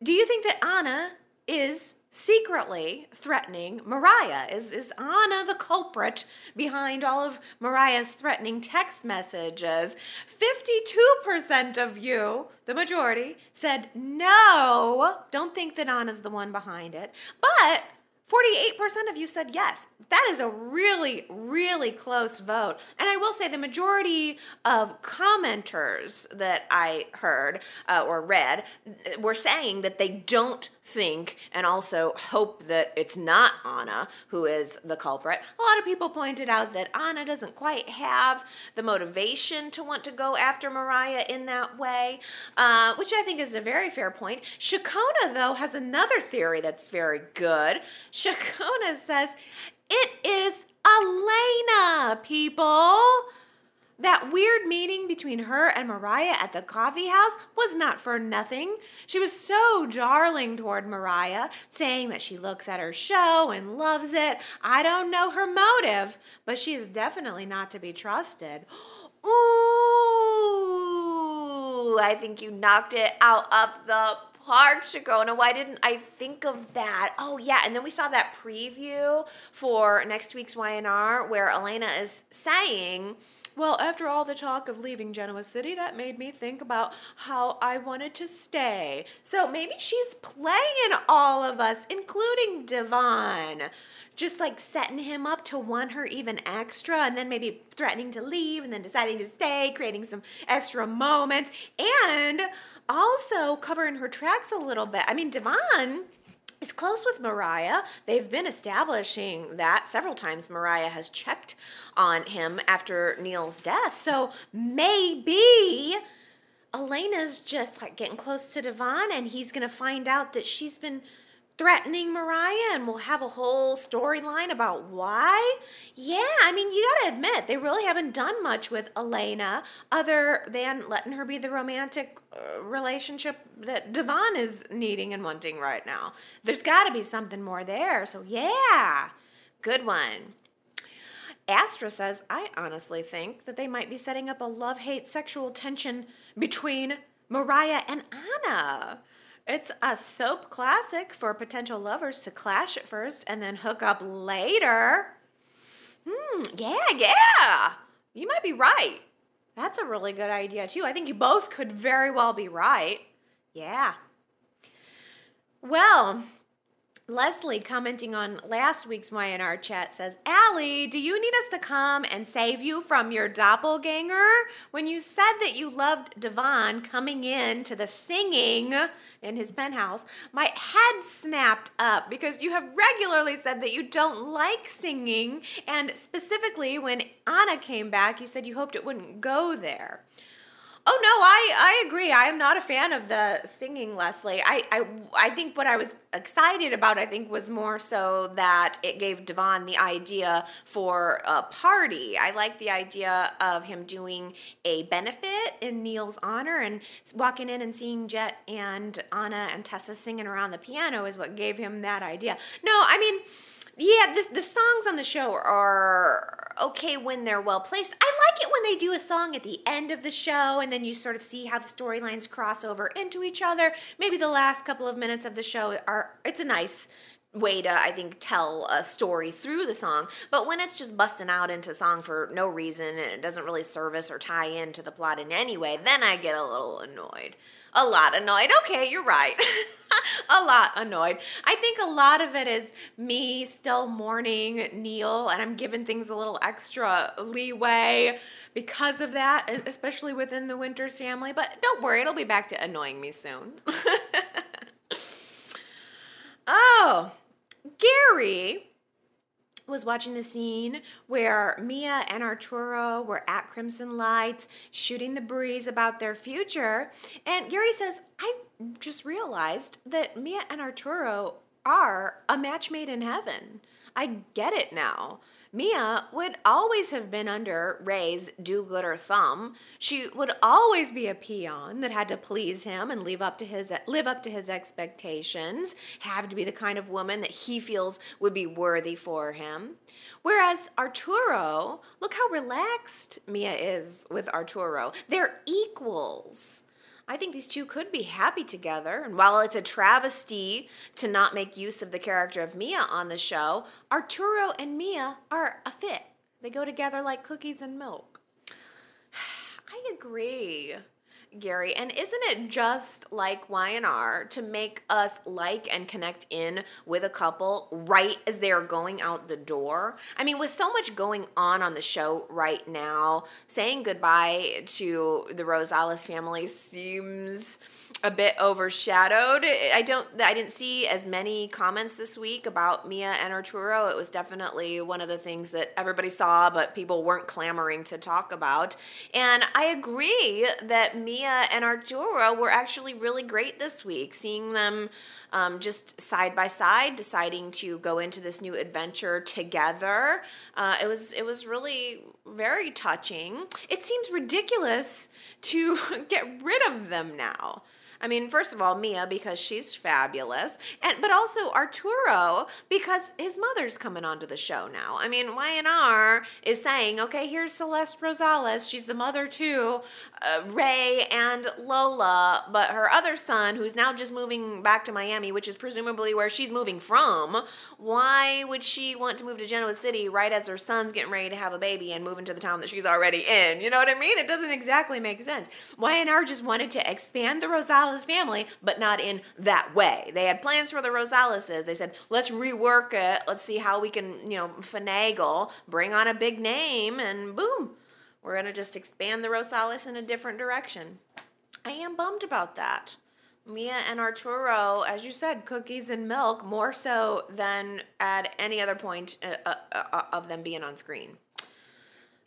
Do you think that Anna is secretly threatening Mariah. Is, is Anna the culprit behind all of Mariah's threatening text messages? fifty-two percent of you, the majority, said no. Don't think that Anna's the one behind it. But forty-eight percent of you said yes. That is a really, really close vote. And I will say the majority of commenters that I heard uh, or read were saying that they don't think and also hope that it's not Anna who is the culprit. A lot of people pointed out that Anna doesn't quite have the motivation to want to go after Mariah in that way, uh, which I think is a very fair point. Shakona, though, has another theory that's very good. Shakona says, it is Elena, people. That weird meeting between her and Mariah at the coffee house was not for nothing. She was so darling toward Mariah, saying that she looks at her show and loves it. I don't know her motive, but she is definitely not to be trusted. Ooh, I think you knocked it out of the Clark, Shagona, why didn't I think of that? Oh, yeah, and then we saw that preview for next week's Y and R where Elena is saying, well, after all the talk of leaving Genoa City, that made me think about how I wanted to stay. So maybe she's playing all of us, including Devon, just like setting him up to want her even extra and then maybe threatening to leave and then deciding to stay, creating some extra moments, and also covering her tracks a little bit. I mean, Devon is close with Mariah. They've been establishing that several times. Mariah has checked on him after Neil's death. So maybe Elena's just like getting close to Devon and he's going to find out that she's been threatening Mariah, and we'll have a whole storyline about why. Yeah, I mean, you gotta admit, they really haven't done much with Elena other than letting her be the romantic uh, relationship that Devon is needing and wanting right now. There's gotta be something more there, so yeah, good one. Astra says, I honestly think that they might be setting up a love-hate sexual tension between Mariah and Anna. It's a soap classic for potential lovers to clash at first and then hook up later. Hmm, yeah, yeah. You might be right. That's a really good idea, too. I think you both could very well be right. Yeah. Well, Leslie, commenting on last week's Y and R chat, says, Allie, do you need us to come and save you from your doppelganger? When you said that you loved Devon coming in to the singing in his penthouse, my head snapped up because you have regularly said that you don't like singing, and specifically when Anna came back, you said you hoped it wouldn't go there. Oh, no, I, I agree. I am not a fan of the singing, Leslie. I, I, I think what I was excited about, I think, was more so that it gave Devon the idea for a party. I like the idea of him doing a benefit in Neil's honor, and walking in and seeing Jet and Anna and Tessa singing around the piano is what gave him that idea. No, I mean, yeah, the, the songs on the show are okay when they're well placed. I like it when they do a song at the end of the show and then you sort of see how the storylines cross over into each other. Maybe the last couple of minutes of the show are, it's a nice way to, I think, tell a story through the song. But when it's just busting out into song for no reason and it doesn't really service or tie into the plot in any way, then I get a little annoyed. A lot annoyed. Okay, you're right. A lot annoyed. I think a lot of it is me still mourning Neil, and I'm giving things a little extra leeway because of that, especially within the Winters family. But don't worry, it'll be back to annoying me soon. Oh, Gary was watching the scene where Mia and Arturo were at Crimson Lights shooting the breeze about their future. And Gary says, I just realized that Mia and Arturo are a match made in heaven. I get it now. Mia would always have been under Rey's do-gooder thumb. She would always be a peon that had to please him and live up to his live up to his expectations, have to be the kind of woman that he feels would be worthy for him. Whereas Arturo, look how relaxed Mia is with Arturo. They're equals. I think these two could be happy together. And while it's a travesty to not make use of the character of Mia on the show, Arturo and Mia are a fit. They go together like cookies and milk. I agree, Gary. And isn't it just like Y and R to make us like and connect in with a couple right as they are going out the door? I mean, with so much going on on the show right now, saying goodbye to the Rosales family seems a bit overshadowed. I don't. I didn't see as many comments this week about Mia and Arturo. It was definitely one of the things that everybody saw, but people weren't clamoring to talk about. And I agree that Mia and Arturo were actually really great this week. Seeing them um, just side by side, deciding to go into this new adventure together. Uh, it was. It was really very touching. It seems ridiculous to get rid of them now. I mean, first of all, Mia, because she's fabulous, and but also Arturo, because his mother's coming onto the show now. I mean, Y and R is saying, okay, here's Celeste Rosales. She's the mother to uh, Rey and Lola, but her other son, who's now just moving back to Miami, which is presumably where she's moving from, why would she want to move to Genoa City right as her son's getting ready to have a baby and move into the town that she's already in? You know what I mean? It doesn't exactly make sense. Y and R just wanted to expand the Rosales family, but not in that way. They had plans for the Rosaleses. They said, let's rework it. Let's see how we can, you know, finagle, bring on a big name, and boom, we're going to just expand the Rosales in a different direction. I am bummed about that. Mia and Arturo, as you said, cookies and milk, more so than at any other point uh, uh, uh, of them being on screen.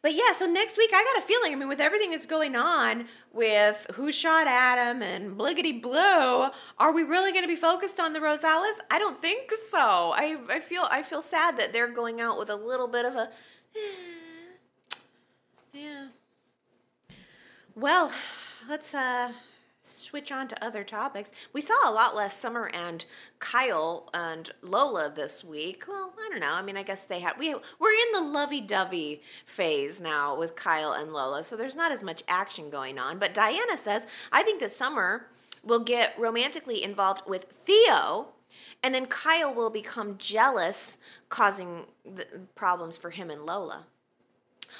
But yeah, so next week, I got a feeling, I mean, with everything that's going on with Who Shot Adam and Bliggity Blue, are we really going to be focused on the Rosales? I don't think so. I I feel I feel sad that they're going out with a little bit of a, yeah. Well, let's uh, switch on to other topics. We saw a lot less Summer and Kyle and Lola this week. Well, I don't know. I mean, I guess they had we we're in the lovey-dovey phase now with Kyle and Lola, so there's not as much action going on. But Diana says, I think that Summer will get romantically involved with Theo, and then Kyle will become jealous, causing the problems for him and Lola.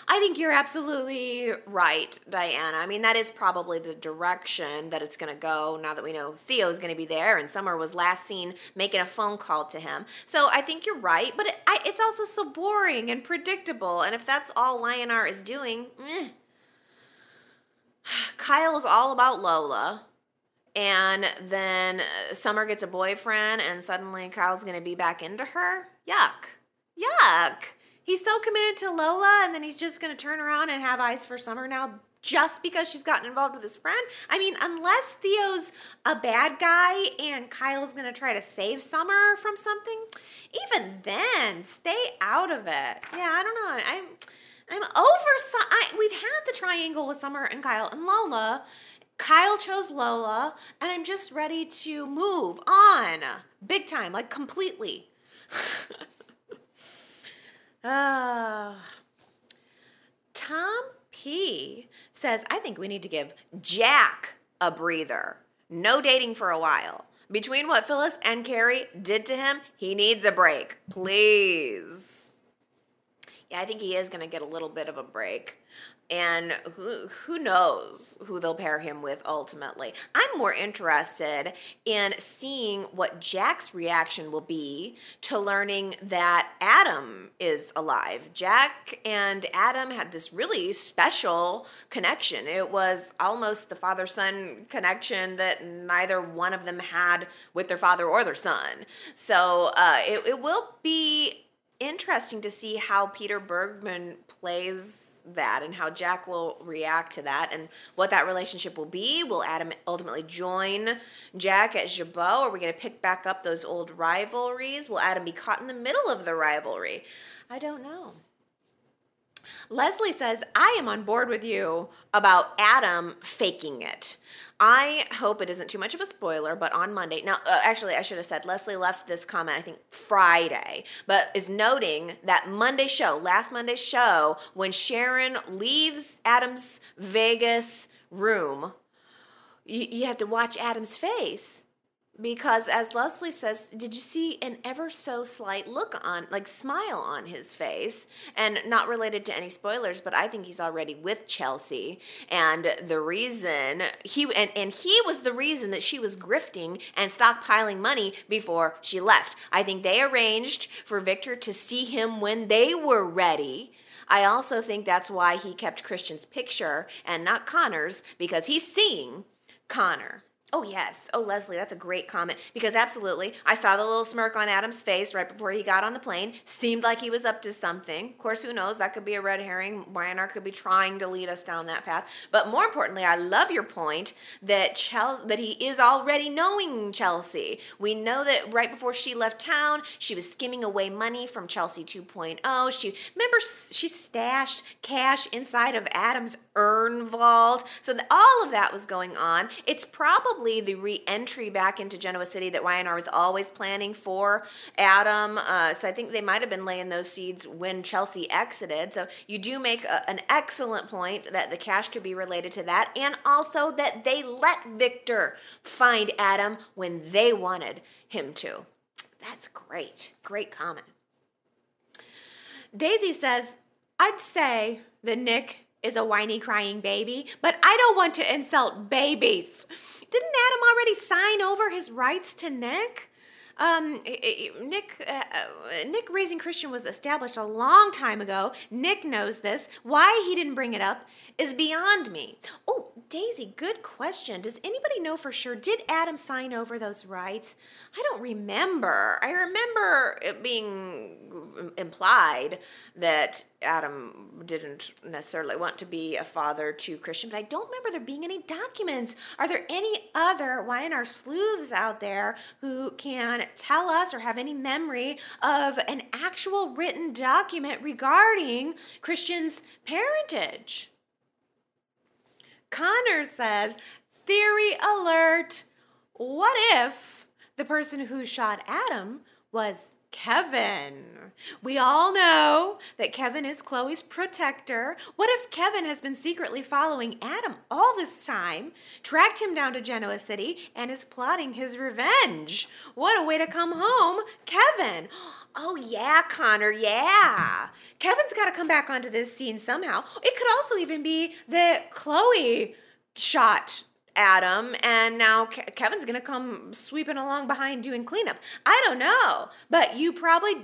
I think you're absolutely right, Diana. I mean, that is probably the direction that it's going to go now that we know Theo's going to be there and Summer was last seen making a phone call to him. So I think you're right, but it, I, it's also so boring and predictable. And if that's all Y and R is doing, meh. Kyle is all about Lola. And then Summer gets a boyfriend and suddenly Kyle's going to be back into her. Yuck. Yuck. He's so committed to Lola, and then he's just going to turn around and have eyes for Summer now just because she's gotten involved with his friend? I mean, unless Theo's a bad guy and Kyle's going to try to save Summer from something, even then, stay out of it. Yeah, I don't know. I'm I'm over some, I, we've had the triangle with Summer and Kyle and Lola. Kyle chose Lola, and I'm just ready to move on big time, like completely. Uh, Tom P. says, I think we need to give Jack a breather. No dating for a while. Between what Phyllis and Carrie did to him, he needs a break. Please. Yeah, I think he is going to get a little bit of a break. And who who knows who they'll pair him with ultimately. I'm more interested in seeing what Jack's reaction will be to learning that Adam is alive. Jack and Adam had this really special connection. It was almost the father-son connection that neither one of them had with their father or their son. So uh, it, it will be interesting to see how Peter Bergman plays that and how Jack will react to that and what that relationship will be. Will Adam ultimately join Jack at Jabot? Are we going to pick back up those old rivalries? Will Adam be caught in the middle of the rivalry? I don't know. Leslie says, I am on board with you about Adam faking it. I hope it isn't too much of a spoiler, but on Monday, now, uh, actually, I should have said, Leslie left this comment, I think, Friday, but is noting that Monday show, last Monday's show, when Sharon leaves Adam's Vegas room, you, you have to watch Adam's face. Because as Leslie says, did you see an ever so slight look on, like smile on his face? And not related to any spoilers, but I think he's already with Chelsea. And the reason, he and, and he was the reason that she was grifting and stockpiling money before she left. I think they arranged for Victor to see him when they were ready. I also think that's why he kept Christian's picture and not Connor's, because he's seeing Connor. Oh, yes. Oh, Leslie, that's a great comment. Because absolutely, I saw the little smirk on Adam's face right before he got on the plane. Seemed like he was up to something. Of course, who knows? That could be a red herring. Y and R could be trying to lead us down that path. But more importantly, I love your point that Chelsea, that he is already knowing Chelsea. We know that right before she left town, she was skimming away money from Chelsea two point oh. She, remember, she stashed cash inside of Adam's urn vault. So that, all of that was going on. It's probably the re-entry back into Genoa City that Y and R was always planning for Adam. Uh, so I think they might have been laying those seeds when Chelsea exited. So you do make a, an excellent point that the cash could be related to that, and also that they let Victor find Adam when they wanted him to. That's great. Great comment. Daisy says, I'd say that Nick is a whiny, crying baby, but I don't want to insult babies. Didn't Adam already sign over his rights to Nick? Um, Nick, uh, Nick raising Christian was established a long time ago. Nick knows this. Why he didn't bring it up is beyond me. Oh, Daisy, good question. Does anybody know for sure? Did Adam sign over those rights? I don't remember. I remember it being implied that Adam didn't necessarily want to be a father to Christian, but I don't remember there being any documents. Are there any other Y and R sleuths out there who can tell us or have any memory of an actual written document regarding Christian's parentage? Connor says, theory alert, what if the person who shot Adam was Kevin? We all know that Kevin is Chloe's protector. What if Kevin has been secretly following Adam all this time, tracked him down to Genoa City, and is plotting his revenge? What a way to come home, Kevin. Oh yeah, Connor, yeah. Kevin's got to come back onto this scene somehow. It could also even be that Chloe shot Adam, and now Ke- Kevin's going to come sweeping along behind doing cleanup. I don't know, but you probably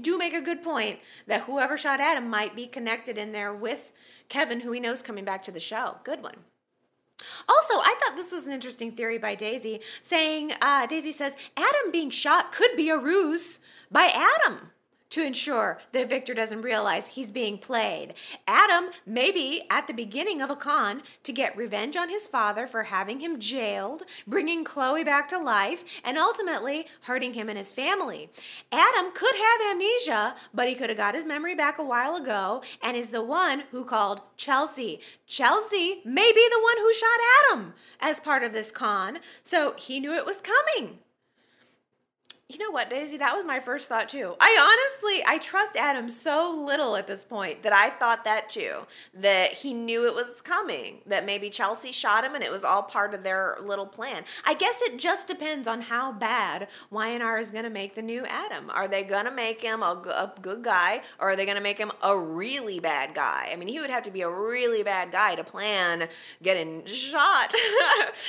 do make a good point that whoever shot Adam might be connected in there with Kevin, who he knows coming back to the show. Good one. Also, I thought this was an interesting theory by Daisy, saying, uh, Daisy says, Adam being shot could be a ruse by Adam to ensure that Victor doesn't realize he's being played. Adam may be at the beginning of a con to get revenge on his father for having him jailed, bringing Chloe back to life, and ultimately hurting him and his family. Adam could have amnesia, but he could have got his memory back a while ago and is the one who called Chelsea. Chelsea may be the one who shot Adam as part of this con, so he knew it was coming. You know what, Daisy? That was my first thought, too. I honestly, I trust Adam so little at this point that I thought that, too, that he knew it was coming, that maybe Chelsea shot him and it was all part of their little plan. I guess it just depends on how bad Y and R is going to make the new Adam. Are they going to make him a, a good guy, or are they going to make him a really bad guy? I mean, he would have to be a really bad guy to plan getting shot,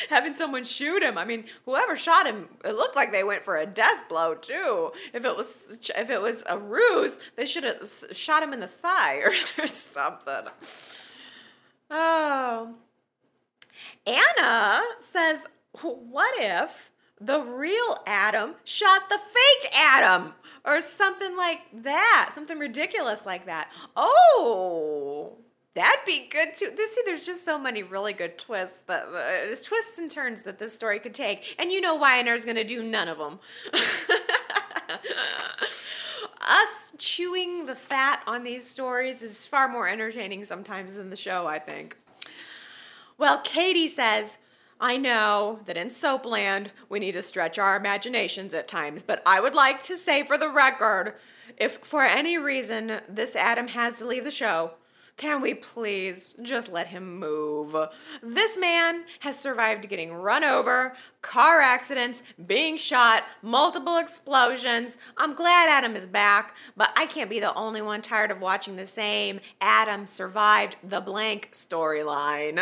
having someone shoot him. I mean, whoever shot him, it looked like they went for a death blow too. If it was if it was a ruse, they should have shot him in the thigh or something. Oh. Anna says, what if the real Adam shot the fake Adam? Or something like that. Something ridiculous like that. Oh. That'd be good, too. See, there's just so many really good twists, that, uh, there's twists and turns that this story could take. And you know Y and R is going to do none of them. Us chewing the fat on these stories is far more entertaining sometimes than the show, I think. Well, Katie says, I know that in Soapland, we need to stretch our imaginations at times, but I would like to say for the record, if for any reason this Adam has to leave the show, Can we please just let him move? This man has survived getting run over, car accidents, being shot, multiple explosions. I'm glad Adam is back, but I can't be the only one tired of watching the same Adam survived the blank storyline.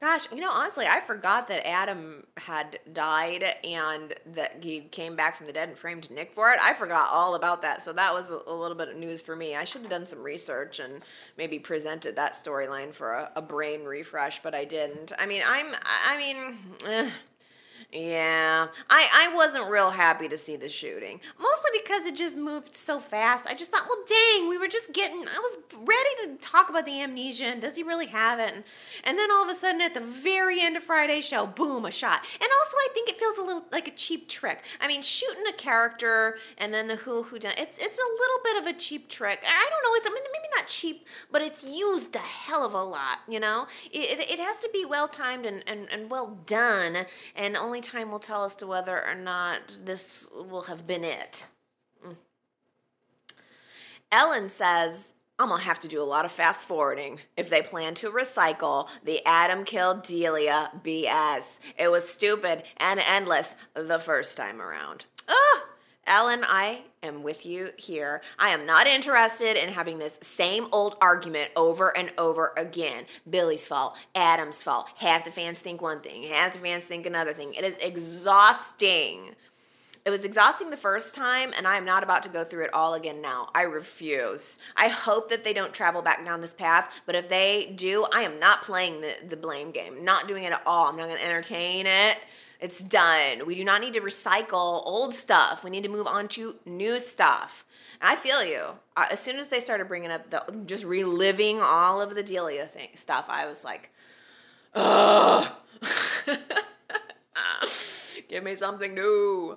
Gosh, you know, honestly, I forgot that Adam had died and that he came back from the dead and framed Nick for it. I forgot all about that, so that was a little bit of news for me. I should have done some research and maybe presented that storyline for a, a brain refresh, but I didn't. I mean, I'm, I mean, eh. Yeah, I, I wasn't real happy to see the shooting. Mostly because it just moved so fast. I just thought, well, dang, we were just getting, I was ready to talk about the amnesia and does he really have it? And, and then all of a sudden at the very end of Friday's show, boom, a shot. And also I think it feels a little like a cheap trick. I mean, shooting a character and then the who, who done, it's it's a little bit of a cheap trick. I don't know, it's I mean, maybe not cheap, but it's used a hell of a lot, you know? It, it, it has to be well-timed and, and, and well done, and only time will tell as to whether or not this will have been it. Mm. Ellen says, I'm going to have to do a lot of fast forwarding if they plan to recycle the Adam killed Delia B S. It was stupid and endless the first time around. Ugh! Ellen, I am with you here. I am not interested in having this same old argument over and over again. Billy's fault, Adam's fault. Half the fans think one thing, half the fans think another thing. It is exhausting. It was exhausting the first time, and I am not about to go through it all again now. I refuse. I hope that they don't travel back down this path, but if they do, I am not playing the, the blame game. Not doing it at all. I'm not going to entertain it. It's done. We do not need to recycle old stuff. We need to move on to new stuff. And I feel you. As soon as they started bringing up the, just reliving all of the Delia thing, stuff, I was like, ugh. Give me something new.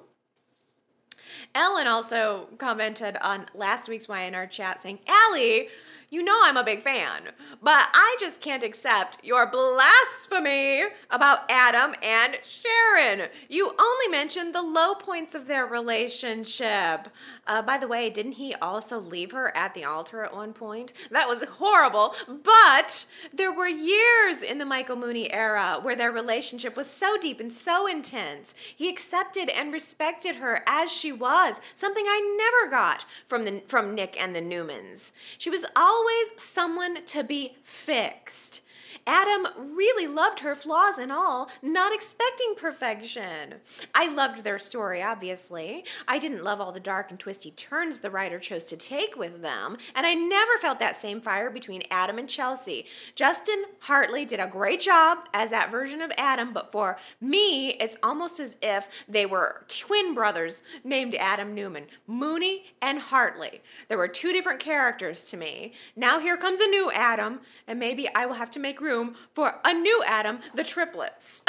Ellen also commented on last week's Y and R chat saying, Allie, you know I'm a big fan, but I just can't accept your blasphemy about Adam and Sharon. You only mentioned the low points of their relationship. Uh, by the way, didn't he also leave her at the altar at one point? That was horrible, but there were years in the Michael Muhney era where their relationship was so deep and so intense. He accepted and respected her as she was, something I never got from the from Nick and the Newmans. She was always Always someone to be fixed. Adam really loved her, flaws and all, not expecting perfection. I loved their story, obviously. I didn't love all the dark and twisty turns the writer chose to take with them, and I never felt that same fire between Adam and Chelsea. Justin Hartley did a great job as that version of Adam, but for me, it's almost as if they were twin brothers named Adam Newman, Muhney and Hartley. There were two different characters to me. Now here comes a new Adam, and maybe I will have to make room for a new Adam, the triplets.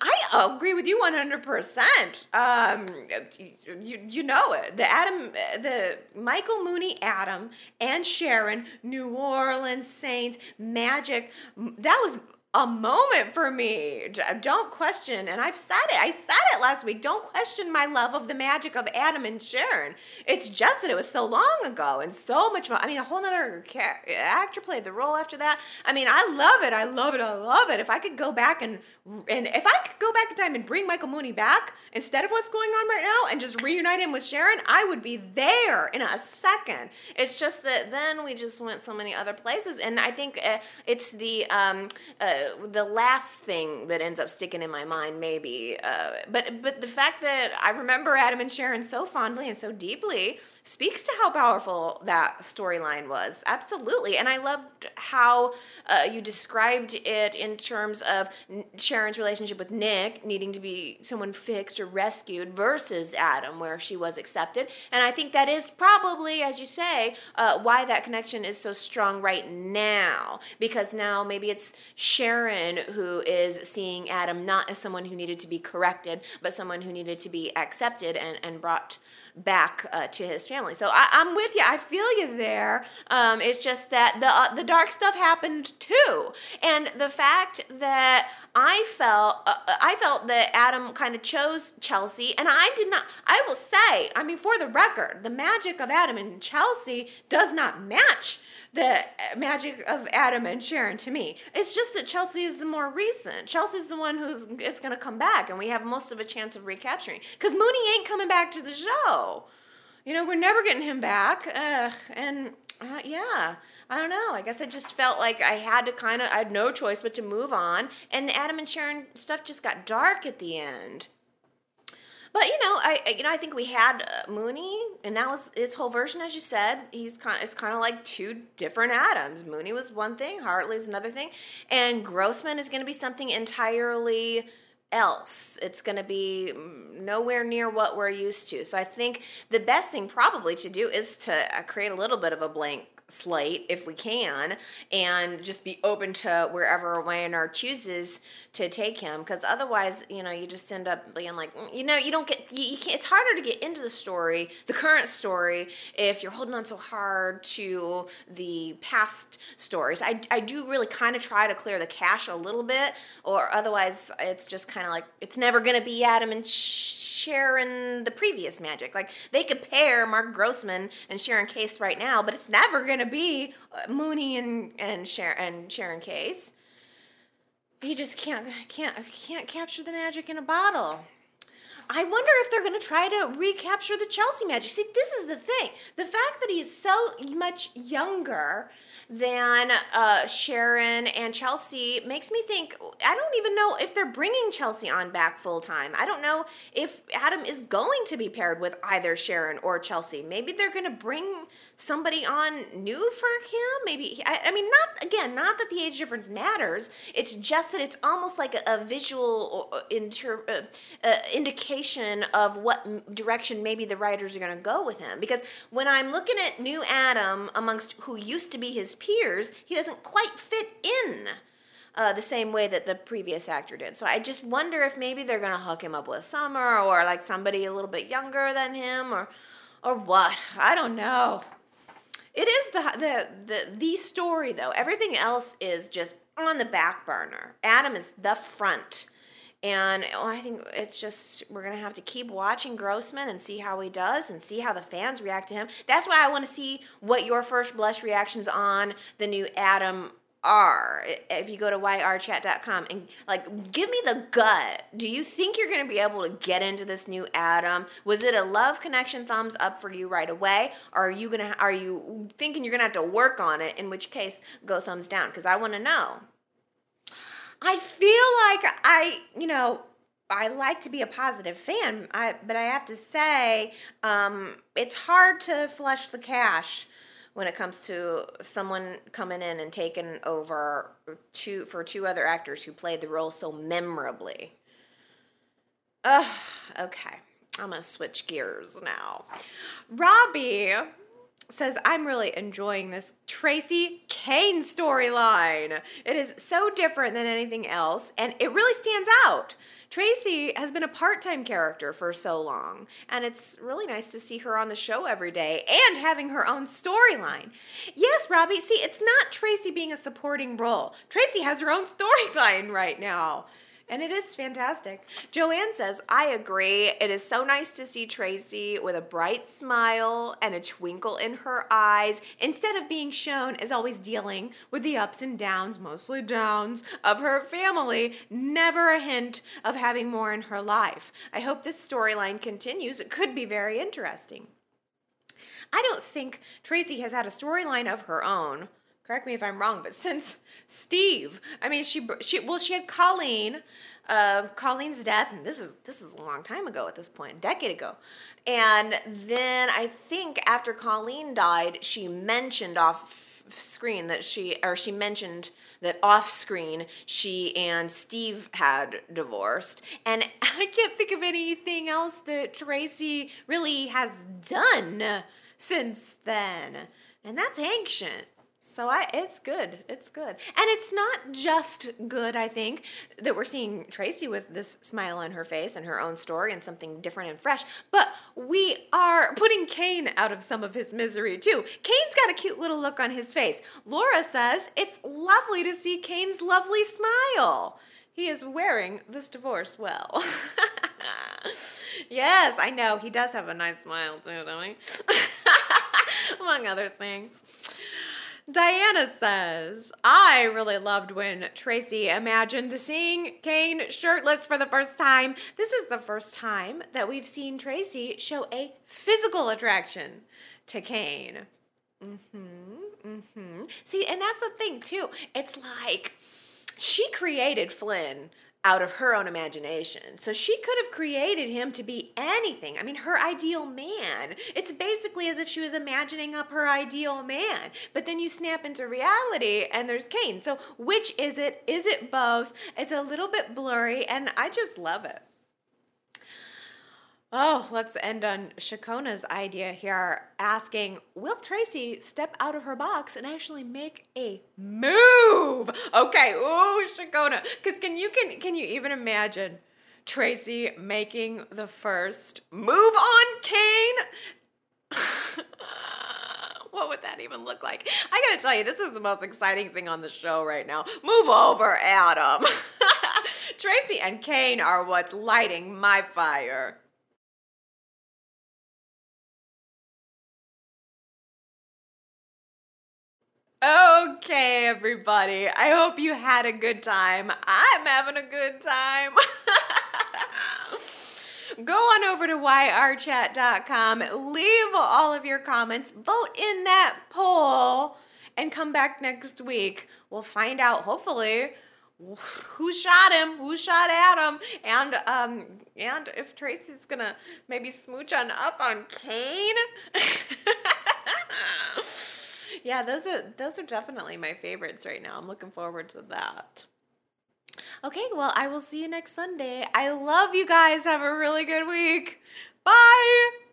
I agree with you one hundred percent. Um, you, you know it. The Adam, the Michael Muhney Adam and Sharon, New Orleans Saints, magic. That was a moment for me. Don't question, and I've said it. I said it last week. Don't question my love of the magic of Adam and Sharon. It's just that it was so long ago and so much more. I mean, a whole other actor played the role after that. I mean, I love it. I love it. I love it. If I could go back and and if I could go back in time and bring Michael Muhney back instead of what's going on right now and just reunite him with Sharon, I would be there in a second. It's just that then we just went so many other places, and I think uh, it's the um. Uh, the last thing that ends up sticking in my mind, maybe. Uh, but but the fact that I remember Adam and Sharon so fondly and so deeply speaks to how powerful that storyline was. Absolutely. And I loved how uh, you described it in terms of Sharon's relationship with Nick needing to be someone fixed or rescued versus Adam, where she was accepted. And I think that is probably, as you say, uh, why that connection is so strong right now. Because now maybe it's Sharon Sharon, who is seeing Adam not as someone who needed to be corrected, but someone who needed to be accepted and, and brought back uh, to his family. So I, I'm with you. I feel you there. Um, it's just that the uh, the dark stuff happened too, and the fact that I felt uh, I felt that Adam kind of chose Chelsea, and I did not. I will say, I mean, for the record, the magic of Adam and Chelsea does not match the magic of Adam and Sharon to me. It's just that Chelsea is the more recent. Chelsea's the one who's it's going to come back, and we have most of a chance of recapturing. Because Muhney ain't coming back to the show. You know, we're never getting him back. Ugh. And, uh, yeah, I don't know. I guess I just felt like I had to kind of, I had no choice but to move on. And the Adam and Sharon stuff just got dark at the end. But you know, I you know I think we had uh, Muhney, and that was his whole version, as you said. He's kind of, it's kind of like two different Adams. Muhney was one thing, Hartley's another thing, and Grossman is going to be something entirely else. It's going to be nowhere near what we're used to. So I think the best thing probably to do is to create a little bit of a blank slate if we can, and just be open to wherever Y and R chooses to take him, because otherwise, you know, you just end up being like, you know, you don't get, you, you can't, it's harder to get into the story, the current story, if you're holding on so hard to the past stories. I, I do really kind of try to clear the cache a little bit, or otherwise it's just kind of like, it's never going to be Adam and Sharon, the previous magic. Like, they could pair Mark Grossman and Sharon Case right now, but it's never going to be Muhney and and Sharon, and Sharon Case. You just can't can't can't capture the magic in a bottle. I wonder if they're going to try to recapture the Chelsea magic. See, this is the thing. The fact that he is so much younger than uh, Sharon and Chelsea makes me think, I don't even know if they're bringing Chelsea on back full time. I don't know if Adam is going to be paired with either Sharon or Chelsea. Maybe they're going to bring somebody on new for him. Maybe, I, I mean, not, again, not that the age difference matters. It's just that it's almost like a, a visual inter, uh, uh, indication of what direction maybe the writers are going to go with him. Because when I'm looking at new Adam amongst who used to be his peers, he doesn't quite fit in uh, the same way that the previous actor did. So I just wonder if maybe they're going to hook him up with Summer, or like somebody a little bit younger than him, or or what. I don't know. It is the the the, the story, though. Everything else is just on the back burner. Adam is the front. And oh, I think it's just, we're going to have to keep watching Grossman and see how he does and see how the fans react to him. That's why I want to see what your first blush reactions on the new Adam are. If you go to Y R chat dot com and like, give me the gut. Do you think you're going to be able to get into this new Adam? Was it a love connection thumbs up for you right away? Or are you going to, are you thinking you're going to have to work on it? In which case, go thumbs down, because I want to know. I feel like I, you know, I like to be a positive fan, I, but I have to say um, it's hard to flush the cache when it comes to someone coming in and taking over two for two other actors who played the role so memorably. Ugh, okay, I'm going to switch gears now. Robbie says, I'm really enjoying this Traci Cane storyline. It is so different than anything else, and it really stands out. Traci has been a part-time character for so long, and it's really nice to see her on the show every day and having her own storyline. Yes, Robbie, see, it's not Traci being a supporting role. Traci has her own storyline right now. And it is fantastic. Joanne says, I agree. It is so nice to see Traci with a bright smile and a twinkle in her eyes, instead of being shown as always dealing with the ups and downs, mostly downs, of her family, never a hint of having more in her life. I hope this storyline continues. It could be very interesting. I don't think Traci has had a storyline of her own. Correct me if I'm wrong, but since Steve, I mean, she she well, she had Colleen, uh, Colleen's death, and this is this is a long time ago at this point, a decade ago, and then I think after Colleen died, she mentioned off screen that she or she mentioned that off screen she and Steve had divorced, and I can't think of anything else that Traci really has done since then, and that's ancient. So I, it's good. It's good. And it's not just good, I think, that we're seeing Traci with this smile on her face and her own story and something different and fresh, but we are putting Cane out of some of his misery, too. Cane's got a cute little look on his face. Laura says it's lovely to see Cane's lovely smile. He is wearing this divorce well. Yes, I know. He does have a nice smile, too, don't he? Among other things. Diana says, I really loved when Traci imagined seeing Cane shirtless for the first time. This is the first time that we've seen Traci show a physical attraction to Cane. Mm-hmm, mm-hmm. See, and that's the thing, too. It's like she created Flynn out of her own imagination. So she could have created him to be anything. I mean, her ideal man. It's basically as if she was imagining up her ideal man. But then you snap into reality and there's Cane. So which is it? Is it both? It's a little bit blurry and I just love it. Oh, let's end on Shakona's idea here, asking, will Traci step out of her box and actually make a move? Okay, ooh, Shakona, because can you can can you even imagine Traci making the first move on Cane? What would that even look like? I gotta tell you, this is the most exciting thing on the show right now. Move over, Adam. Traci and Cane are what's lighting my fire. Okay, everybody. I hope you had a good time. I'm having a good time. Go on over to Y R chat dot com. Leave all of your comments. Vote in that poll and come back next week. We'll find out, hopefully, who shot him, who shot Adam, and um, and if Traci's going to maybe smooch on up on Cane. Yeah, those are those are definitely my favorites right now. I'm looking forward to that. Okay, well, I will see you next Sunday. I love you guys. Have a really good week. Bye.